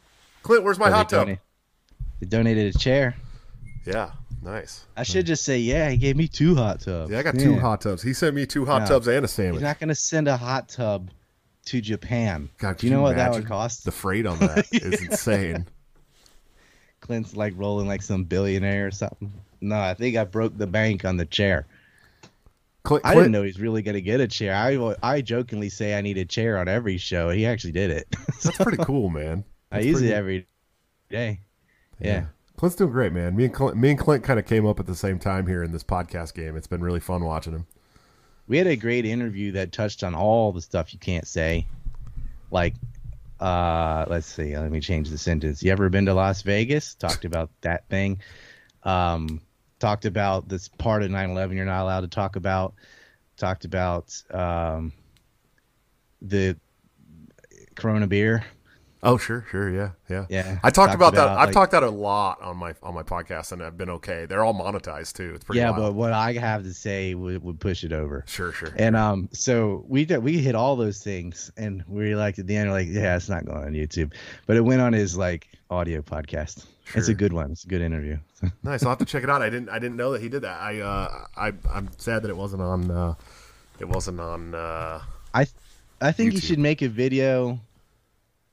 Clint, where's my hot tub? They donated a chair. Yeah, nice. I should just say, he gave me two hot tubs. Yeah, I got two hot tubs. He sent me two hot tubs and a sandwich. He's not going to send a hot tub to Japan. God, do you know what that would cost? The freight on that is insane. Clint's like rolling like some billionaire or something. No, I think I broke the bank on the chair. Clint, I didn't know he's really going to get a chair. I jokingly say I need a chair on every show. He actually did it. That's pretty cool, man. I use it every day. Yeah. Clint's doing great, man. Me and Clint kind of came up at the same time here in this podcast game. It's been really fun watching him. We had a great interview that touched on all the stuff you can't say. Like, let's see. Let me change the sentence. You ever been to Las Vegas? Talked about that thing. Talked about this part of 9/11 you're not allowed to talk about. Talked about the Corona beer. Oh, sure, yeah. I talked about that. I've talked that a lot on my podcast, and I've been okay. They're all monetized too. It's pretty wild. But what I have to say would push it over. Sure. And so we hit all those things, and we're like at the end, we're like, yeah, it's not going on YouTube, but it went on his like audio podcast. Sure. It's a good one. It's a good interview. Nice. I'll have to check it out. I didn't know that he did that. I'm sad that it wasn't on. I think YouTube. You should make a video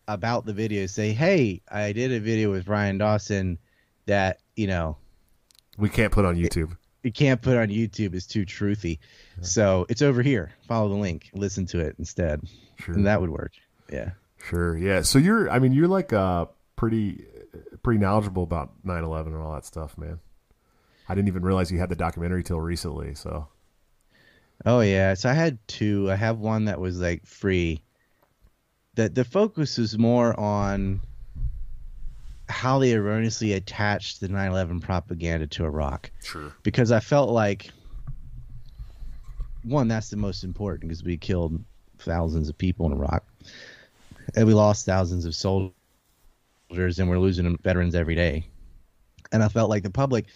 about the video, say, hey, I did a video with Ryan Dawson that, we can't put on YouTube. We can't put on YouTube. It's too truthy. Yeah. So it's over here. Follow the link. Listen to it instead. Sure. And that would work. Yeah. Sure. Yeah. So you're like pretty knowledgeable about 9/11 and all that stuff, man. I didn't even realize you had the documentary till recently. So. Oh yeah. So I had two. I have one that was like free. That the focus is more on how they erroneously attached the 9/11 propaganda to Iraq. Sure. Because I felt like, one, that's the most important because we killed thousands of people in Iraq. And we lost thousands of soldiers, and we're losing veterans every day. And I felt like the public,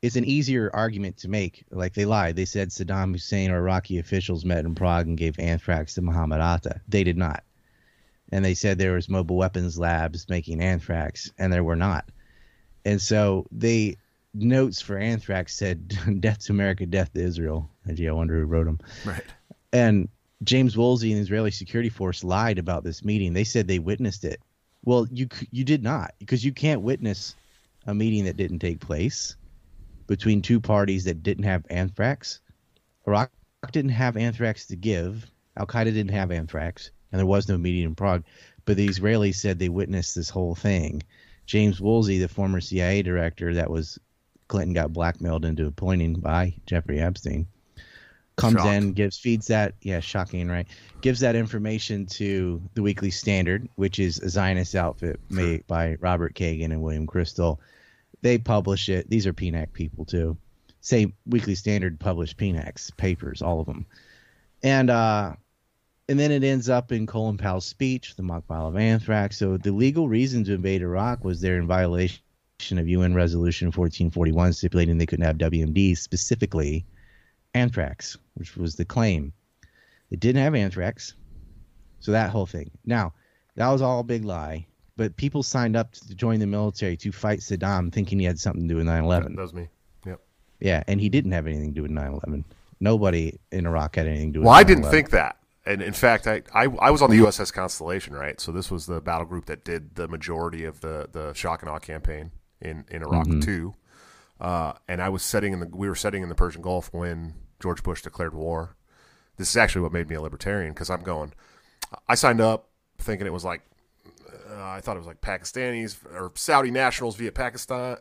it's an easier argument to make. Like, they lied. They said Saddam Hussein or Iraqi officials met in Prague and gave anthrax to Mohammed Atta. They did not. And they said there was mobile weapons labs making anthrax, and there were not. And so the notes for anthrax said, death to America, death to Israel. And I wonder who wrote them. Right. And James Woolsey and the Israeli Security Force lied about this meeting. They said they witnessed it. Well, you did not, because you can't witness a meeting that didn't take place between two parties that didn't have anthrax. Iraq didn't have anthrax to give. Al-Qaeda didn't have anthrax. And there was no meeting in Prague, but the Israelis said they witnessed this whole thing. James Woolsey, the former CIA director Clinton got blackmailed into appointing by Jeffrey Epstein, gives that information to the Weekly Standard, which is a Zionist outfit made by Robert Kagan and William Kristol. They publish it. These are PNAC people too. Say Weekly Standard published PNACs, papers, all of them. And then it ends up in Colin Powell's speech, the mock trial of anthrax. So the legal reason to invade Iraq was they're in violation of UN Resolution 1441, stipulating they couldn't have WMD, specifically anthrax, which was the claim. They didn't have anthrax. So that whole thing. Now, that was all a big lie. But people signed up to join the military to fight Saddam thinking he had something to do with 9/11. That was me. Yep. Yeah, and he didn't have anything to do with 9/11. Nobody in Iraq had anything to do with it. Well, I didn't think that. And in fact, I was on the USS Constellation, right? So this was the battle group that did the majority of the shock and awe campaign in Iraq too. And I was we were sitting in the Persian Gulf when George Bush declared war. This is actually what made me a libertarian, because I signed up thinking it was like, I thought it was like Pakistanis or Saudi nationals via Pakistan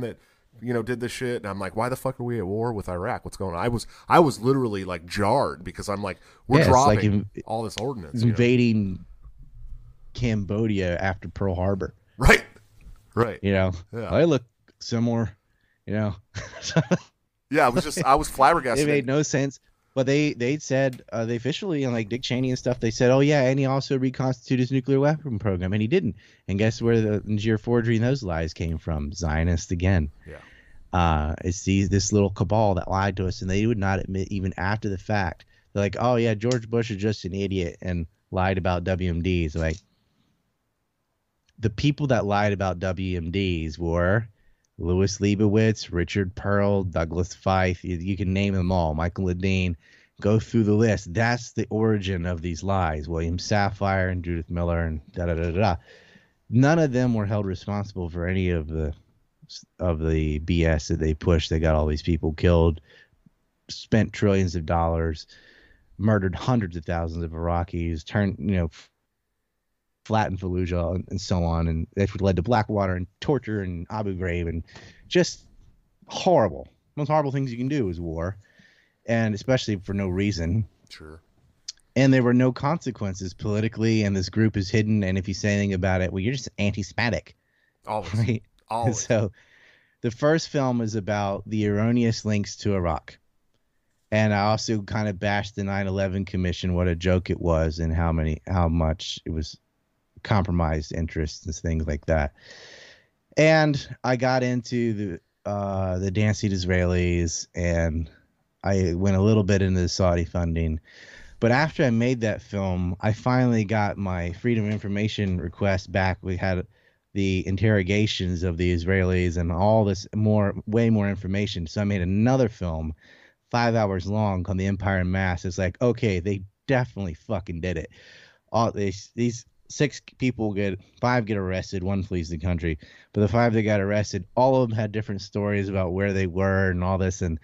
that, you know, did this shit. And I'm like, why the fuck are we at war with Iraq? What's going on? I was literally like jarred, because I'm like, we're dropping like all this ordinance. Invading, you know? Cambodia after Pearl Harbor. Right. Right. You know, I look similar, you know. Yeah, I was flabbergasted. It made no sense. But they said, they officially, and like Dick Cheney and stuff, they said, oh yeah, and he also reconstituted his nuclear weapon program, and he didn't. And guess where the Niger forgery and those lies came from? Zionist again. Yeah. It's this little cabal that lied to us, and they would not admit even after the fact. They're like, oh yeah, George Bush is just an idiot and lied about WMDs. Like, the people that lied about WMDs were Louis Leibowitz, Richard Pearl, Douglas Feith, you can name them all, Michael Ledeen, go through the list. That's the origin of these lies, William Safire and Judith Miller and da-da-da-da. None of them were held responsible for any of the BS that they pushed. They got all these people killed, spent trillions of dollars, murdered hundreds of thousands of Iraqis, turned, you know, flattened Fallujah and so on, and that's what led to Blackwater and torture and Abu Ghraib and just horrible. Most horrible things you can do is war, and especially for no reason. Sure. And there were no consequences politically, and this group is hidden, and if you say anything about it, well, you're just anti-Semitic. Always. Right? Always. So the first film is about the erroneous links to Iraq. And I also kind of bashed the 9/11 Commission, what a joke it was, and how much it was compromised interests and things like that. And I got into the Dance Seat Israelis, and I went a little bit into the Saudi funding. But after I made that film, I finally got my Freedom of Information request back. We had the interrogations of the Israelis and all this way more information. So I made another film, 5 hours long, called The Empire en Masse. It's like, okay, they definitely fucking did it. All these 6 people five get arrested, 1 flees the country. But the 5 that got arrested, all of them had different stories about where they were and all this. And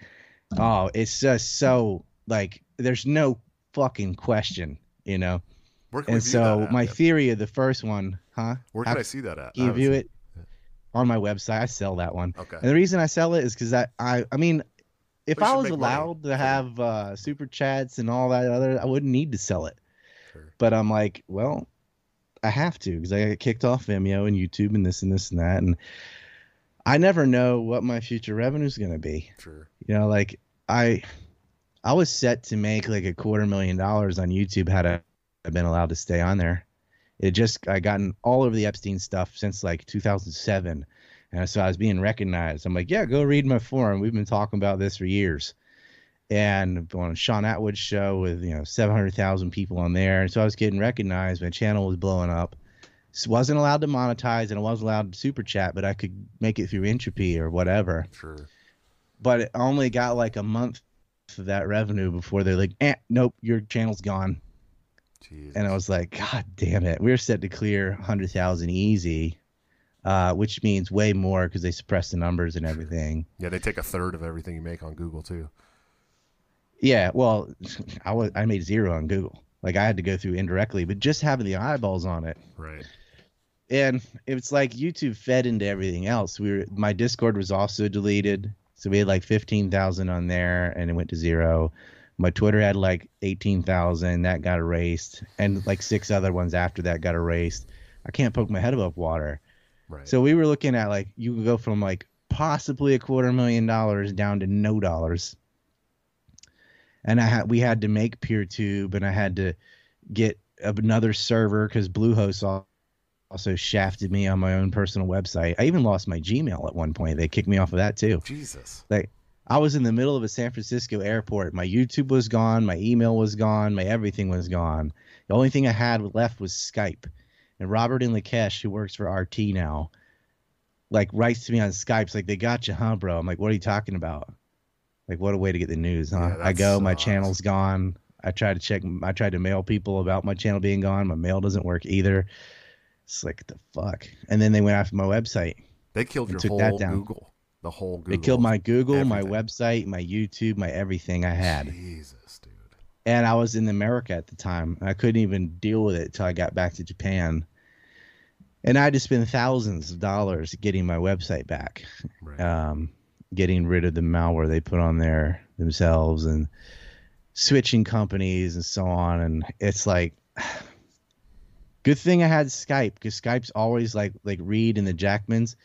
it's just so, like, there's no fucking question, you know? And so my theory of the first one, huh? Where can I see that at? You view it on my website. I sell that one. Okay. And the reason I sell it is because I mean, if I was allowed to have super chats and all that other, I wouldn't need to sell it. Sure. But I'm like, well, I have to, because I got kicked off Vimeo and YouTube and this and this and that, and I never know what my future revenue is going to be. Sure. You know, like I was set to make like $250,000 on YouTube had I been allowed to stay on there. It just, I gotten all over the Epstein stuff since like 2007, and so I was being recognized. I'm like, yeah, go read my forum. We've been talking about this for years. And on Sean Atwood's show with, you know, 700,000 people on there. And so I was getting recognized. My channel was blowing up. So wasn't allowed to monetize, and I wasn't allowed to super chat, but I could make it through Entropy or whatever. Sure. But it only got like a month of that revenue before they're like, nope, your channel's gone. Jeez. And I was like, God damn it. We were set to clear 100,000 easy, which means way more because they suppress the numbers and everything. Yeah, they take a third of everything you make on Google too. Yeah, well, I made zero on Google. Like, I had to go through indirectly, but just having the eyeballs on it. Right. And it's like YouTube fed into everything else. My Discord was also deleted, so we had like 15,000 on there, and it went to zero. My Twitter had like 18,000. That got erased, and like 6 other ones after that got erased. I can't poke my head above water. Right. So we were looking at, like, you can go from like possibly $250,000 down to no dollars. And we had to make PeerTube, and I had to get another server because Bluehost also shafted me on my own personal website. I even lost my Gmail at one point. They kicked me off of that too. Jesus. Like, I was in the middle of a San Francisco airport. My YouTube was gone. My email was gone. My everything was gone. The only thing I had left was Skype. And Robert and Lakesh, who works for RT now, like, writes to me on Skype. It's like, they got you, huh, bro? I'm like, what are you talking about? Like, what a way to get the news, huh? Yeah, I go, my channel's gone. I tried to check. I tried to mail people about my channel being gone. My mail doesn't work either. It's like, the fuck. And then they went after my website. They killed your whole Google. The whole Google. They killed my Google, my website, my YouTube, my everything I had. Jesus, dude. And I was in America at the time. I couldn't even deal with it till I got back to Japan. And I had to spend thousands of dollars getting my website back, right. Getting rid of the malware they put on there themselves and switching companies and so on. And it's like, good thing I had Skype, because Skype's always like Reed and the Jackmans.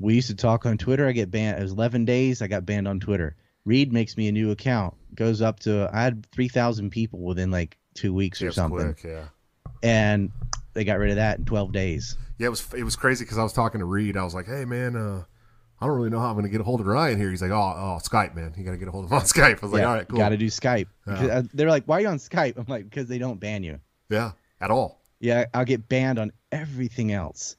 We used to talk on Twitter. I get banned. It was 11 days. I got banned on Twitter. Reed makes me a new account. Goes up to, I had 3,000 people within like 2 weeks or something. Quick, yeah. And they got rid of that in 12 days. Yeah, it was crazy because I was talking to Reed. I was like, hey, man, I don't really know how I'm going to get a hold of Ryan here. He's like, oh, Skype, man. You got to get a hold of him on Skype. I was like, all right, cool. Got to do Skype. Yeah. They're like, why are you on Skype? I'm like, because they don't ban you. Yeah, at all. Yeah, I'll get banned on everything else.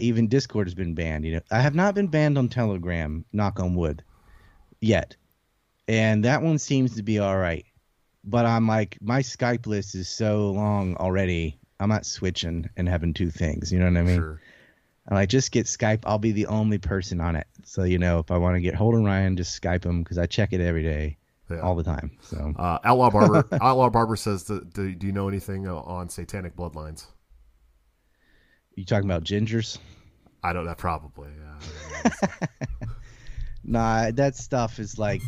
Even Discord has been banned. You know, I have not been banned on Telegram, knock on wood, yet. And that one seems to be all right. But I'm like, my Skype list is so long already. I'm not switching and having two things. You know what I mean? Sure. I like, just get Skype. I'll be the only person on it. So, you know, if I want to get hold of Ryan, just Skype him, because I check it every day, all the time. So, Outlaw Barber says, do you know anything on satanic bloodlines? You talking about gingers? I don't know. Probably. Nah, that stuff is like,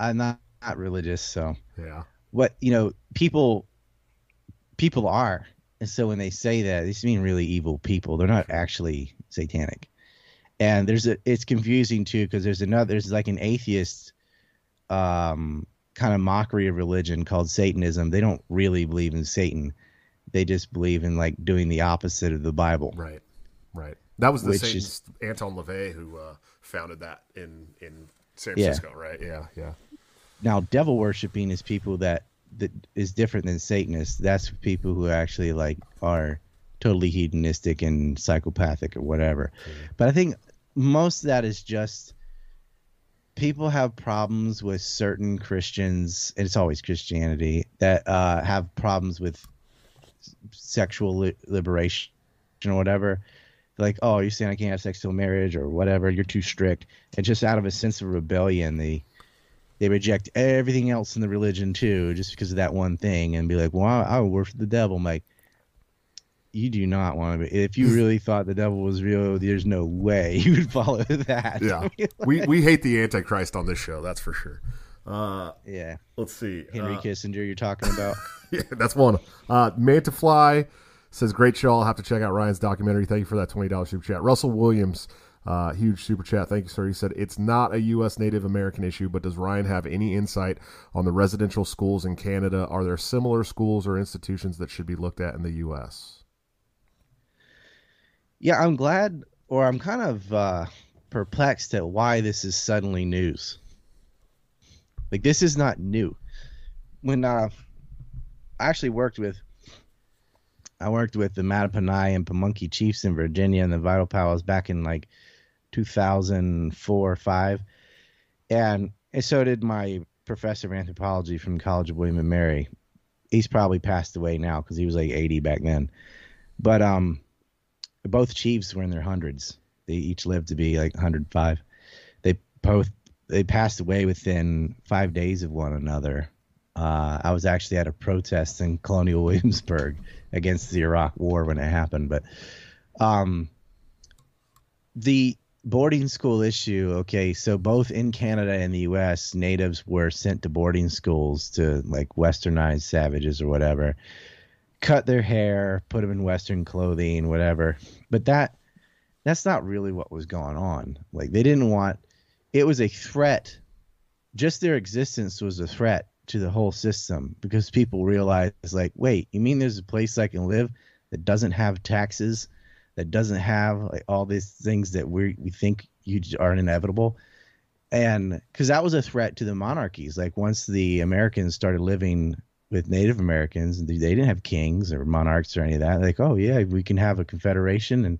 I'm not religious. So yeah, what, you know, people are. And so when they say that, they just mean really evil people. They're not actually satanic. And it's confusing too, because there's like an atheist kind of mockery of religion called Satanism. They don't really believe in Satan. They just believe in like doing the opposite of the Bible. Right. Right. That was Anton LaVey who founded that in San Francisco, right? Yeah. Yeah. Now, devil worshiping is people that is different than Satanists. That's people who actually like are totally hedonistic and psychopathic or whatever. Mm-hmm. But I think most of that is just people have problems with certain Christians, and it's always Christianity, that have problems with sexual liberation or whatever. They're like, oh, you're saying I can't have sex till marriage or whatever, you're too strict. And just out of a sense of rebellion, they reject everything else in the religion too, just because of that one thing, and be like, well, I would worship the devil. I'm like, you do not want to be. If you really thought the devil was real, there's no way you would follow that. Yeah. I mean, like, we hate the Antichrist on this show, that's for sure. Yeah. Let's see. Henry Kissinger you're talking about. Yeah, that's one. Mantafly says, great show. I'll have to check out Ryan's documentary. Thank you for that $20 super chat. Russell Williams, huge super chat. Thank you, sir. He said, it's not a U.S. Native American issue, but does Ryan have any insight on the residential schools in Canada? Are there similar schools or institutions that should be looked at in the U.S.? Yeah, I'm glad, or I'm kind of perplexed at why this is suddenly news. Like, this is not new. When I actually worked with the Mattapani and Pamunkey Chiefs in Virginia and the Vital Powers back in like 2004 or 5. And so did my professor of anthropology from College of William and Mary. He's probably passed away now because he was like 80 back then. But both chiefs were in their hundreds. They each lived to be like 105. They passed away within 5 days of one another. I was actually at a protest in Colonial Williamsburg against the Iraq War when it happened. But the boarding school issue, okay, so both in Canada and the U.S., natives were sent to boarding schools to, like, westernized savages or whatever, cut their hair, put them in Western clothing, whatever. But that's not really what was going on. Like, they didn't want – it was a threat. Just their existence was a threat to the whole system, because people realize, like, wait, you mean there's a place I can live that doesn't have taxes, that doesn't have like all these things that we think you are inevitable? And because that was a threat to the monarchies. Like, once the Americans started living with Native Americans, they didn't have kings or monarchs or any of that. Like, oh yeah, we can have a confederation, and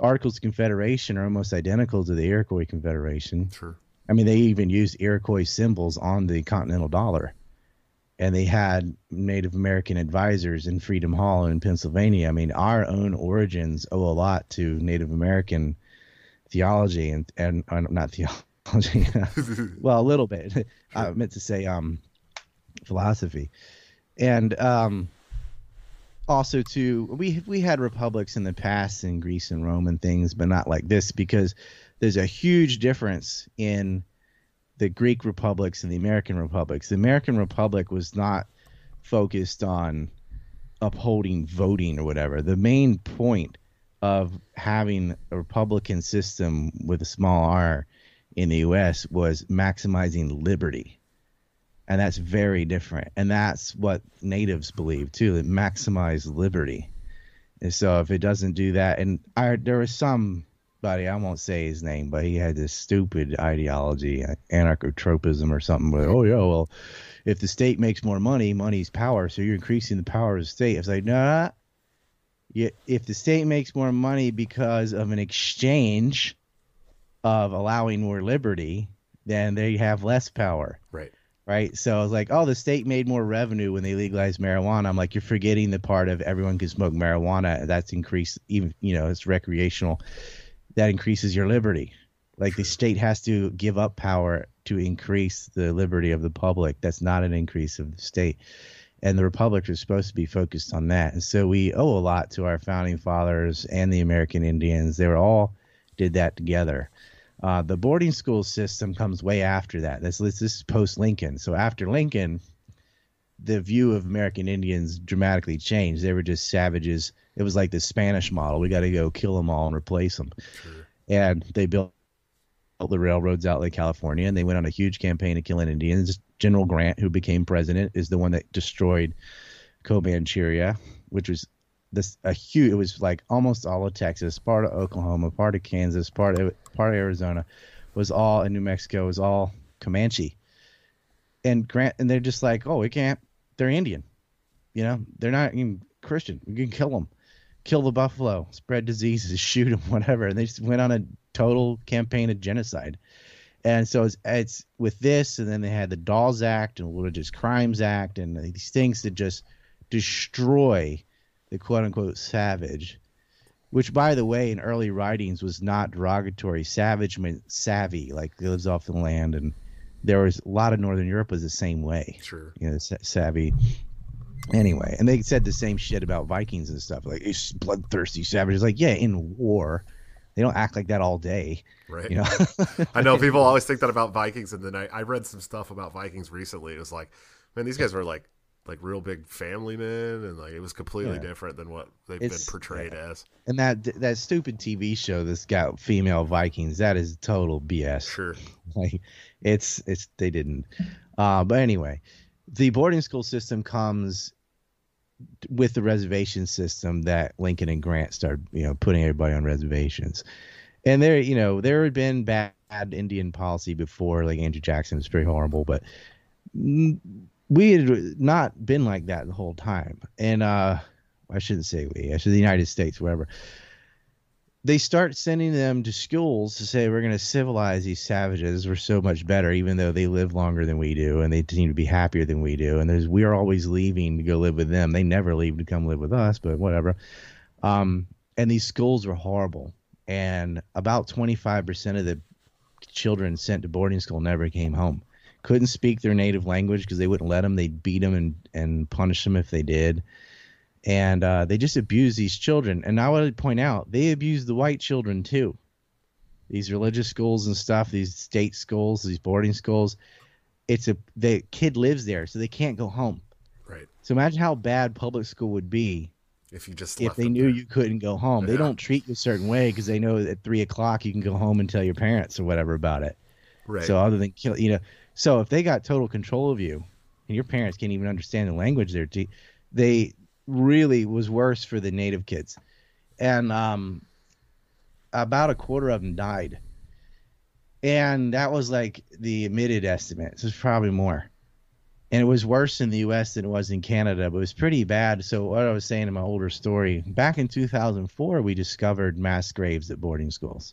Articles of Confederation are almost identical to the Iroquois Confederation. Sure. I mean, they even used Iroquois symbols on the Continental Dollar. And they had Native American advisors in Freedom Hall in Pennsylvania. I mean, our own origins owe a lot to Native American theology and not theology. Well, a little bit. I meant to say philosophy. And also, too, we had republics in the past in Greece and Rome and things, but not like this, because there's a huge difference in the Greek republics and the American republics. The American republic was not focused on upholding voting or whatever. The main point of having a republican system with a small r in the U.S. was maximizing liberty. And that's very different. And that's what natives believe, too, that maximize liberty. And so if it doesn't do that, and there was some... buddy, I won't say his name, but he had this stupid ideology, anarcho-tropism or something. Where, oh, yeah, well, if the state makes more money, money's power, so you're increasing the power of the state. It's like, nah, if the state makes more money because of an exchange of allowing more liberty, then they have less power. Right. Right? So it's like, oh, the state made more revenue when they legalized marijuana. I'm like, you're forgetting the part of everyone can smoke marijuana. That's increased, even, you know, it's recreational. That increases your liberty. Like the state has to give up power to increase the liberty of the public. That's not an increase of the state. And the republic is supposed to be focused on that. And so we owe a lot to our founding fathers and the American Indians. They were all did that together. The boarding school system comes way after that. This is post-Lincoln. So after Lincoln, the view of American Indians dramatically changed. They were just savages. It was like the Spanish model. We got to go kill them all and replace them. Sure. And they built the railroads out in California, and they went on a huge campaign to kill Indians. General Grant, who became president, is the one that destroyed Comancheria, which was a huge. It was like almost all of Texas, part of Oklahoma, part of Kansas, part of Arizona, was all in New Mexico, was all Comanche. And Grant, and they're just like, oh, we can't. They're Indian, you know. They're not even Christian. We can kill them. Kill the buffalo, spread diseases, shoot them, whatever. And they just went on a total campaign of genocide. And so it's with this, and then they had the Dawes Act and Religious Crimes Act and these things that just destroy the quote-unquote savage, which, by the way, in early writings was not derogatory. Savage meant savvy, like lives off the land. And there was a lot of Northern Europe was the same way. Sure. You know, savvy. Anyway, and they said the same shit about Vikings and stuff, like it's bloodthirsty savages. Like, yeah, in war, they don't act like that all day, right? You know, I know people always think that about Vikings, and then I read some stuff about Vikings recently. It was like, man, these guys were like real big family men, and like it was completely different than what they've been portrayed as. And that stupid TV show that's got female Vikings, that is total BS. Sure, like it's they didn't. But anyway, the boarding school system comes with the reservation system that Lincoln and Grant started, you know, putting everybody on reservations. And there, you know, there had been bad Indian policy before, like Andrew Jackson was pretty horrible, but we had not been like that the whole time. And I shouldn't say we, I should say the United States, whatever. They start sending them to schools to say, we're going to civilize these savages. We're so much better, even though they live longer than we do, and they seem to be happier than we do. And we're always leaving to go live with them. They never leave to come live with us, but whatever. And these schools were horrible. And about 25% of the children sent to boarding school never came home. Couldn't speak their native language because they wouldn't let them. They'd beat them and punish them if they did. And they just abuse these children. And I want to point out, they abuse the white children too. These religious schools and stuff, these state schools, these boarding schools. The kid lives there, so they can't go home. Right. So imagine how bad public school would be if they knew you couldn't go home. Yeah. They don't treat you a certain way because they know at 3 o'clock you can go home and tell your parents or whatever about it. Right. So other than kill, you know, so if they got total control of you and your parents can't even understand the language they're teaching, they really was worse for the native kids. And about a quarter of them died. And that was like the admitted estimate. So it's probably more. And it was worse in the U.S. than it was in Canada, but it was pretty bad. So what I was saying in my older story, back in 2004, we discovered mass graves at boarding schools.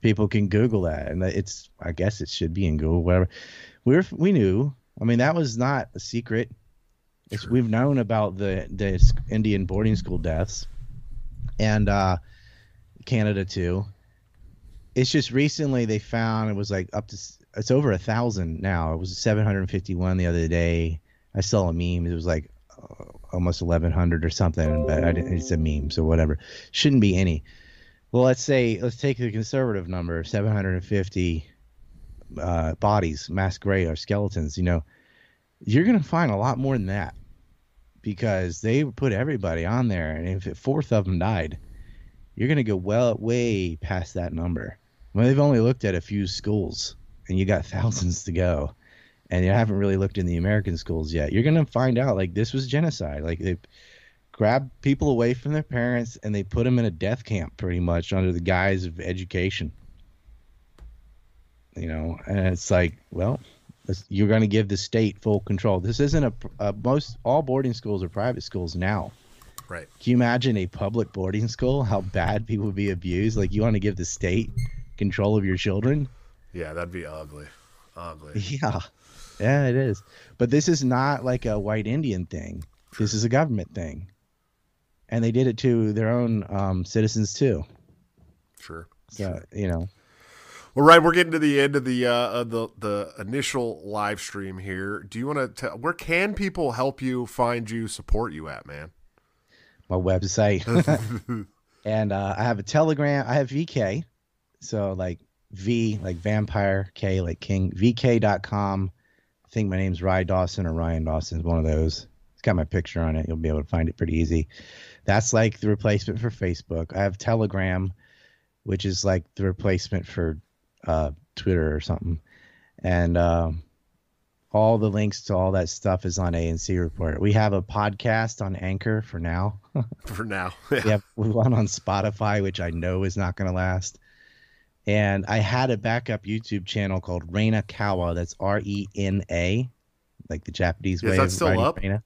people can Google that, and it's, I guess it should be in Google, whatever. We knew. I mean, that was not a secret. It's, we've known about the Indian boarding school deaths, and Canada too. It's just recently they found it was like up to, it's over 1,000 now. It was 751 the other day. I saw a meme. It was like almost 1,100 or something, but I didn't, it's a meme, so whatever. Shouldn't be any. Well, let's take the conservative number, 750 bodies, mass grave or skeletons. You know, you're going to find a lot more than that because they put everybody on there, and if a fourth of them died, you're going to go way past that number. Well, they've only looked at a few schools, and you got thousands to go, and you haven't really looked in the American schools yet. You're going to find out, like, this was genocide. Like, they grabbed people away from their parents, and they put them in a death camp pretty much under the guise of education. You know, and it's like, well, you're going to give the state full control. This isn't most all boarding schools are private schools now. Right. Can you imagine a public boarding school, how bad people would be abused? Like, you want to give the state control of your children? Yeah, that'd be ugly. Ugly. Yeah. Yeah, it is. But this is not like a white Indian thing. True. This is a government thing. And they did it to their own citizens, too. Sure. So, you know. Well, Ryan, we're getting to the end of the initial live stream here. Do you want to tell – where can people help you, find you, support you at, man? My website. And I have a Telegram. I have VK. So like V, like vampire, K, like king, VK.com. I think my name's Ryan Dawson or Ryan Dawson is one of those. It's got my picture on it. You'll be able to find it pretty easy. That's like the replacement for Facebook. I have Telegram, which is like the replacement for Twitter or something. And all the links to all that stuff is on ANC Report. We have a podcast on Anchor for now. For now. Yeah. We have one on Spotify, which I know is not going to last. And I had a backup YouTube channel called Reina Kawa. That's R-E-N-A, like the Japanese way. Is that still up? Reina.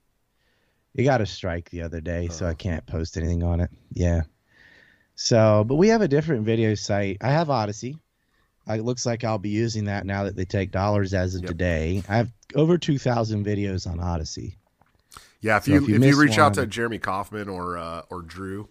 It got a strike the other day, so I can't post anything on it. Yeah. So, but we have a different video site. I have Odyssey. It looks like I'll be using that now that they take dollars as of today. I have over 2,000 videos on Odyssey. Yeah, if you reach out to Jeremy Kaufman or Drew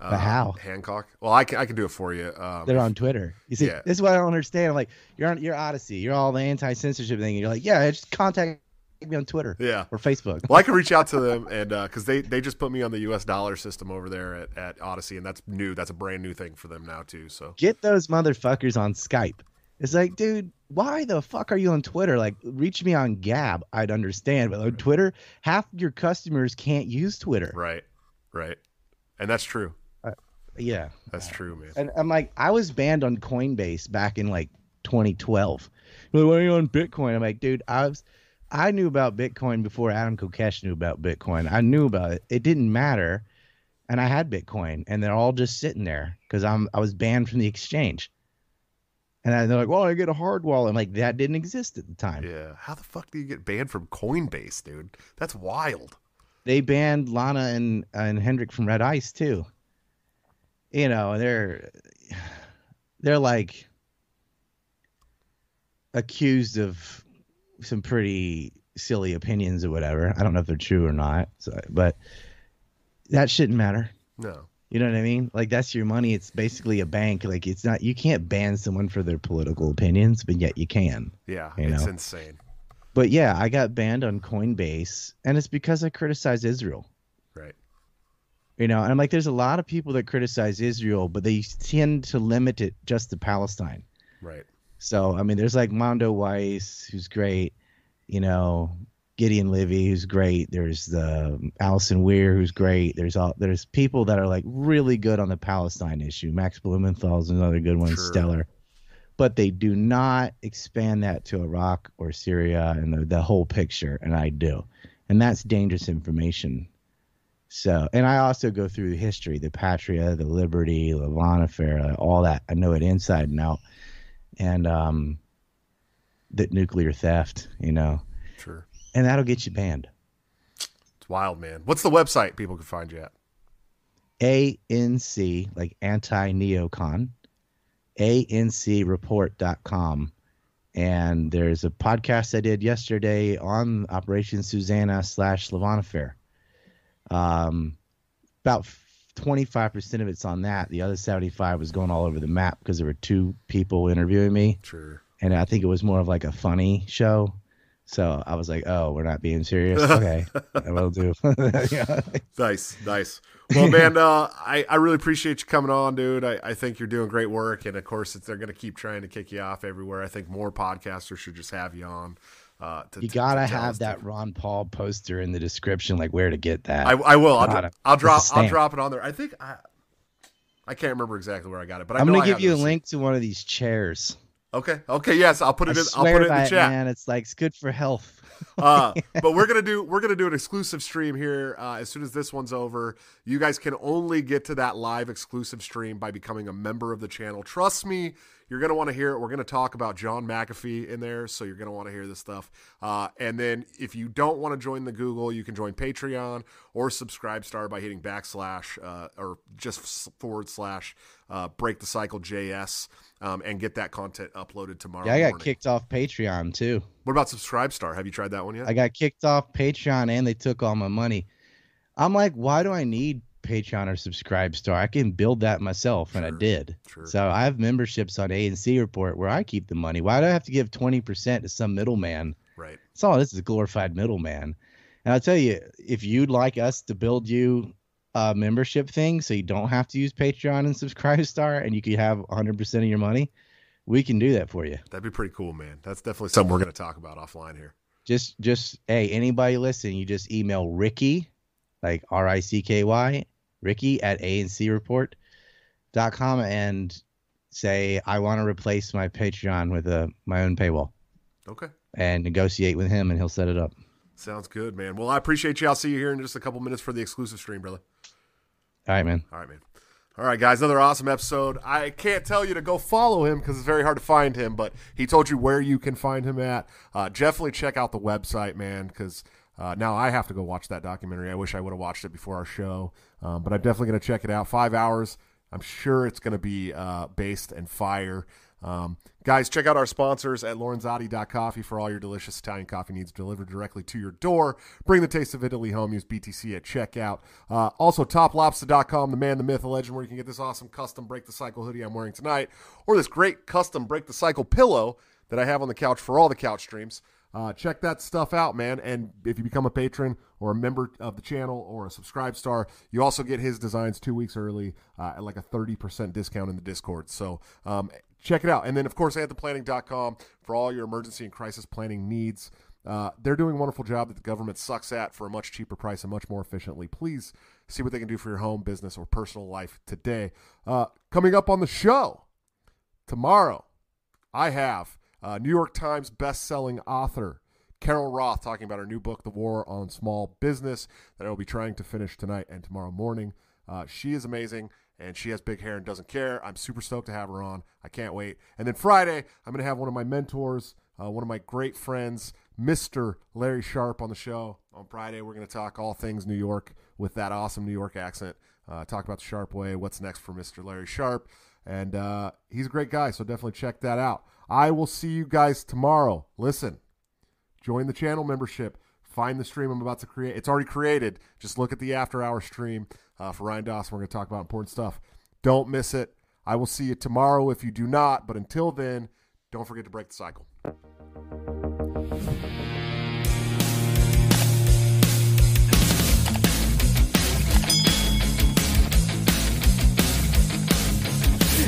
Hancock. Well, I can do it for you. They're on Twitter. You see, this is what I don't understand. I'm like, you're on your Odyssey. You're all the anti-censorship thing. And you're like, yeah, just contact me on Twitter or Facebook. Well, I can reach out to them and because they just put me on the U.S. dollar system over there at Odyssey, and that's new. That's a brand new thing for them now too. So get those motherfuckers on Skype. It's like, dude, why the fuck are you on Twitter? Like, reach me on Gab. I'd understand, but on Twitter, half your customers can't use Twitter. Right, and that's true. Yeah, that's true, man. And I'm like, I was banned on Coinbase back in like 2012. Like, why are you on Bitcoin? I'm like, dude, I knew about Bitcoin before Adam Kokesh knew about Bitcoin. I knew about it. It didn't matter. And I had Bitcoin, and they're all just sitting there because I was banned from the exchange. And they're like, well, I get a hard wallet. I'm like, that didn't exist at the time. Yeah. How the fuck do you get banned from Coinbase, dude? That's wild. They banned Lana and Hendrik from Red Ice, too. You know, they're like accused of some pretty silly opinions or whatever. I don't know if they're true or not, so, but that shouldn't matter. No. You know what I mean? Like, that's your money. It's basically a bank. Like, it's not, you can't ban someone for their political opinions, but yet you can. Yeah, it's insane. But yeah, I got banned on Coinbase, and it's because I criticized Israel. Right. You know, and I'm like, there's a lot of people that criticize Israel, but they tend to limit it just to Palestine. Right. So, I mean, there's like Mondo Weiss, who's great, you know, Gideon Livy, who's great. There's the Allison Weir, who's great. There's people that are like really good on the Palestine issue. Max Blumenthal is another good one, sure. Stellar. But they do not expand that to Iraq or Syria and the whole picture, and I do. And that's dangerous information. So, and I also go through history, the Patria, the Liberty, Lavon affair, all that. I know it inside and out. And that nuclear theft, you know. Sure. And that'll get you banned. It's wild, man. What's the website people can find you at? ANC, like anti-neocon, ANCReport.com. And there's a podcast I did yesterday on Operation Susanna / Lavon affair. About 25% of it's on that. The other 75 was going all over the map because there were two people interviewing me. Sure. And I think it was more of like a funny show. So I was like, oh, we're not being serious. Okay, I will do. Yeah. Nice, nice. Well, man, I really appreciate you coming on, dude. I think you're doing great work. And, of course, they're going to keep trying to kick you off everywhere. I think more podcasters should just have you on. You got to have that Ron Paul poster in the description, like where to get that. I will. I'll drop it on there. I think I can't remember exactly where I got it. But I'm going to give you a link to one of these chairs. Okay. Okay. Yes, I'll put it. I'll put it in the chat. Man, it's good for health. But we're gonna do an exclusive stream here as soon as this one's over. You guys can only get to that live exclusive stream by becoming a member of the channel. Trust me, you're gonna want to hear it. We're gonna talk about John McAfee in there, so you're gonna want to hear this stuff. And then if you don't want to join the Google, you can join Patreon or Subscribestar by hitting / or just / Break the Cycle JS. And get that content uploaded tomorrow. Yeah, I got kicked off Patreon too. What about Subscribestar? Have you tried that one yet? I got kicked off Patreon and they took all my money. I'm like, why do I need Patreon or Subscribestar? I can build that myself, and I did. Sure. So I have memberships on ANC Report where I keep the money. Why do I have to give 20% to some middleman? Right. It's all this is a glorified middleman. And I'll tell you, if you'd like us to build you membership thing so you don't have to use Patreon and Subscribestar and you could have 100% of your money, we can do that for you. That'd be pretty cool, man. That's definitely something we're going to talk about offline here. Just hey, anybody listening, you just email Ricky, like RICKY, Ricky at ANCReport.com and say, I want to replace my Patreon with my own paywall. Okay. And negotiate with him and he'll set it up. Sounds good, man. Well, I appreciate you. I'll see you here in just a couple minutes for the exclusive stream, brother. All right, man. All right, guys, another awesome episode. I can't tell you to go follow him because it's very hard to find him, but he told you where you can find him at. Definitely check out the website, man, because now I have to go watch that documentary. I wish I would have watched it before our show, but I'm definitely going to check it out. 5 hours. I'm sure it's going to be based and fire. Guys, check out our sponsors at Lorenzotti.coffee for all your delicious Italian coffee needs delivered directly to your door. Bring the taste of Italy home. Use BTC at checkout. Also, TopLobster.com, the man, the myth, the legend, where you can get this awesome custom Break the Cycle hoodie I'm wearing tonight, or this great custom Break the Cycle pillow that I have on the couch for all the couch streams. Check that stuff out, man. And if you become a patron or a member of the channel or a Subscribestar, you also get his designs 2 weeks early at like a 30% discount in the Discord. So check it out. And then, of course, anthemplanning.com for all your emergency and crisis planning needs. They're doing a wonderful job that the government sucks at for a much cheaper price and much more efficiently. Please see what they can do for your home, business, or personal life today. Coming up on the show tomorrow, I have New York Times best-selling author Carol Roth talking about her new book, The War on Small Business, that I will be trying to finish tonight and tomorrow morning. She is amazing, and she has big hair and doesn't care. I'm super stoked to have her on. I can't wait. And then Friday, I'm going to have one of my mentors, one of my great friends, Mr. Larry Sharp, on the show. On Friday, we're going to talk all things New York with that awesome New York accent. Talk about the Sharp way, what's next for Mr. Larry Sharp. And he's a great guy, so definitely check that out. I will see you guys tomorrow. Listen, join the channel membership. Find the stream I'm about to create. It's already created. Just look at the after-hour stream for Ryan Dawson. We're going to talk about important stuff. Don't miss it. I will see you tomorrow if you do not. But until then, don't forget to break the cycle.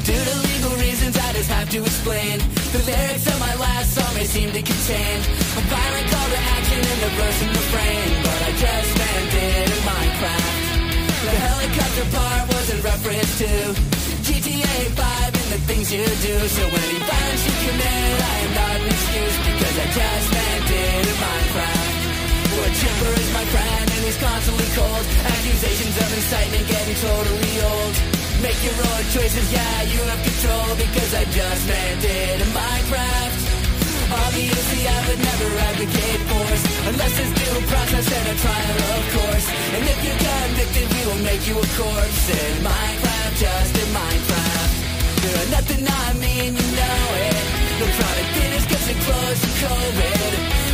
Due to legal reasons, I just have to explain. The lyrics of my last song may seem to contain a violent call to action in the verse and refrain, but I just landed in Minecraft. The helicopter part was in reference to GTA 5 and the things you do. So any violence you commit, I am not an excuse, because I just landed in Minecraft. A chipper is my friend and he's constantly cold. Accusations of incitement getting totally old. Make your own choices, yeah, you have control, because I just landed in Minecraft. Obviously, I would never advocate force, unless it's due process and a trial, of course. And if you're convicted, we will make you a corpse in Minecraft, just in Minecraft. The good. Nothing I mean, you know it. The product is getting close to COVID.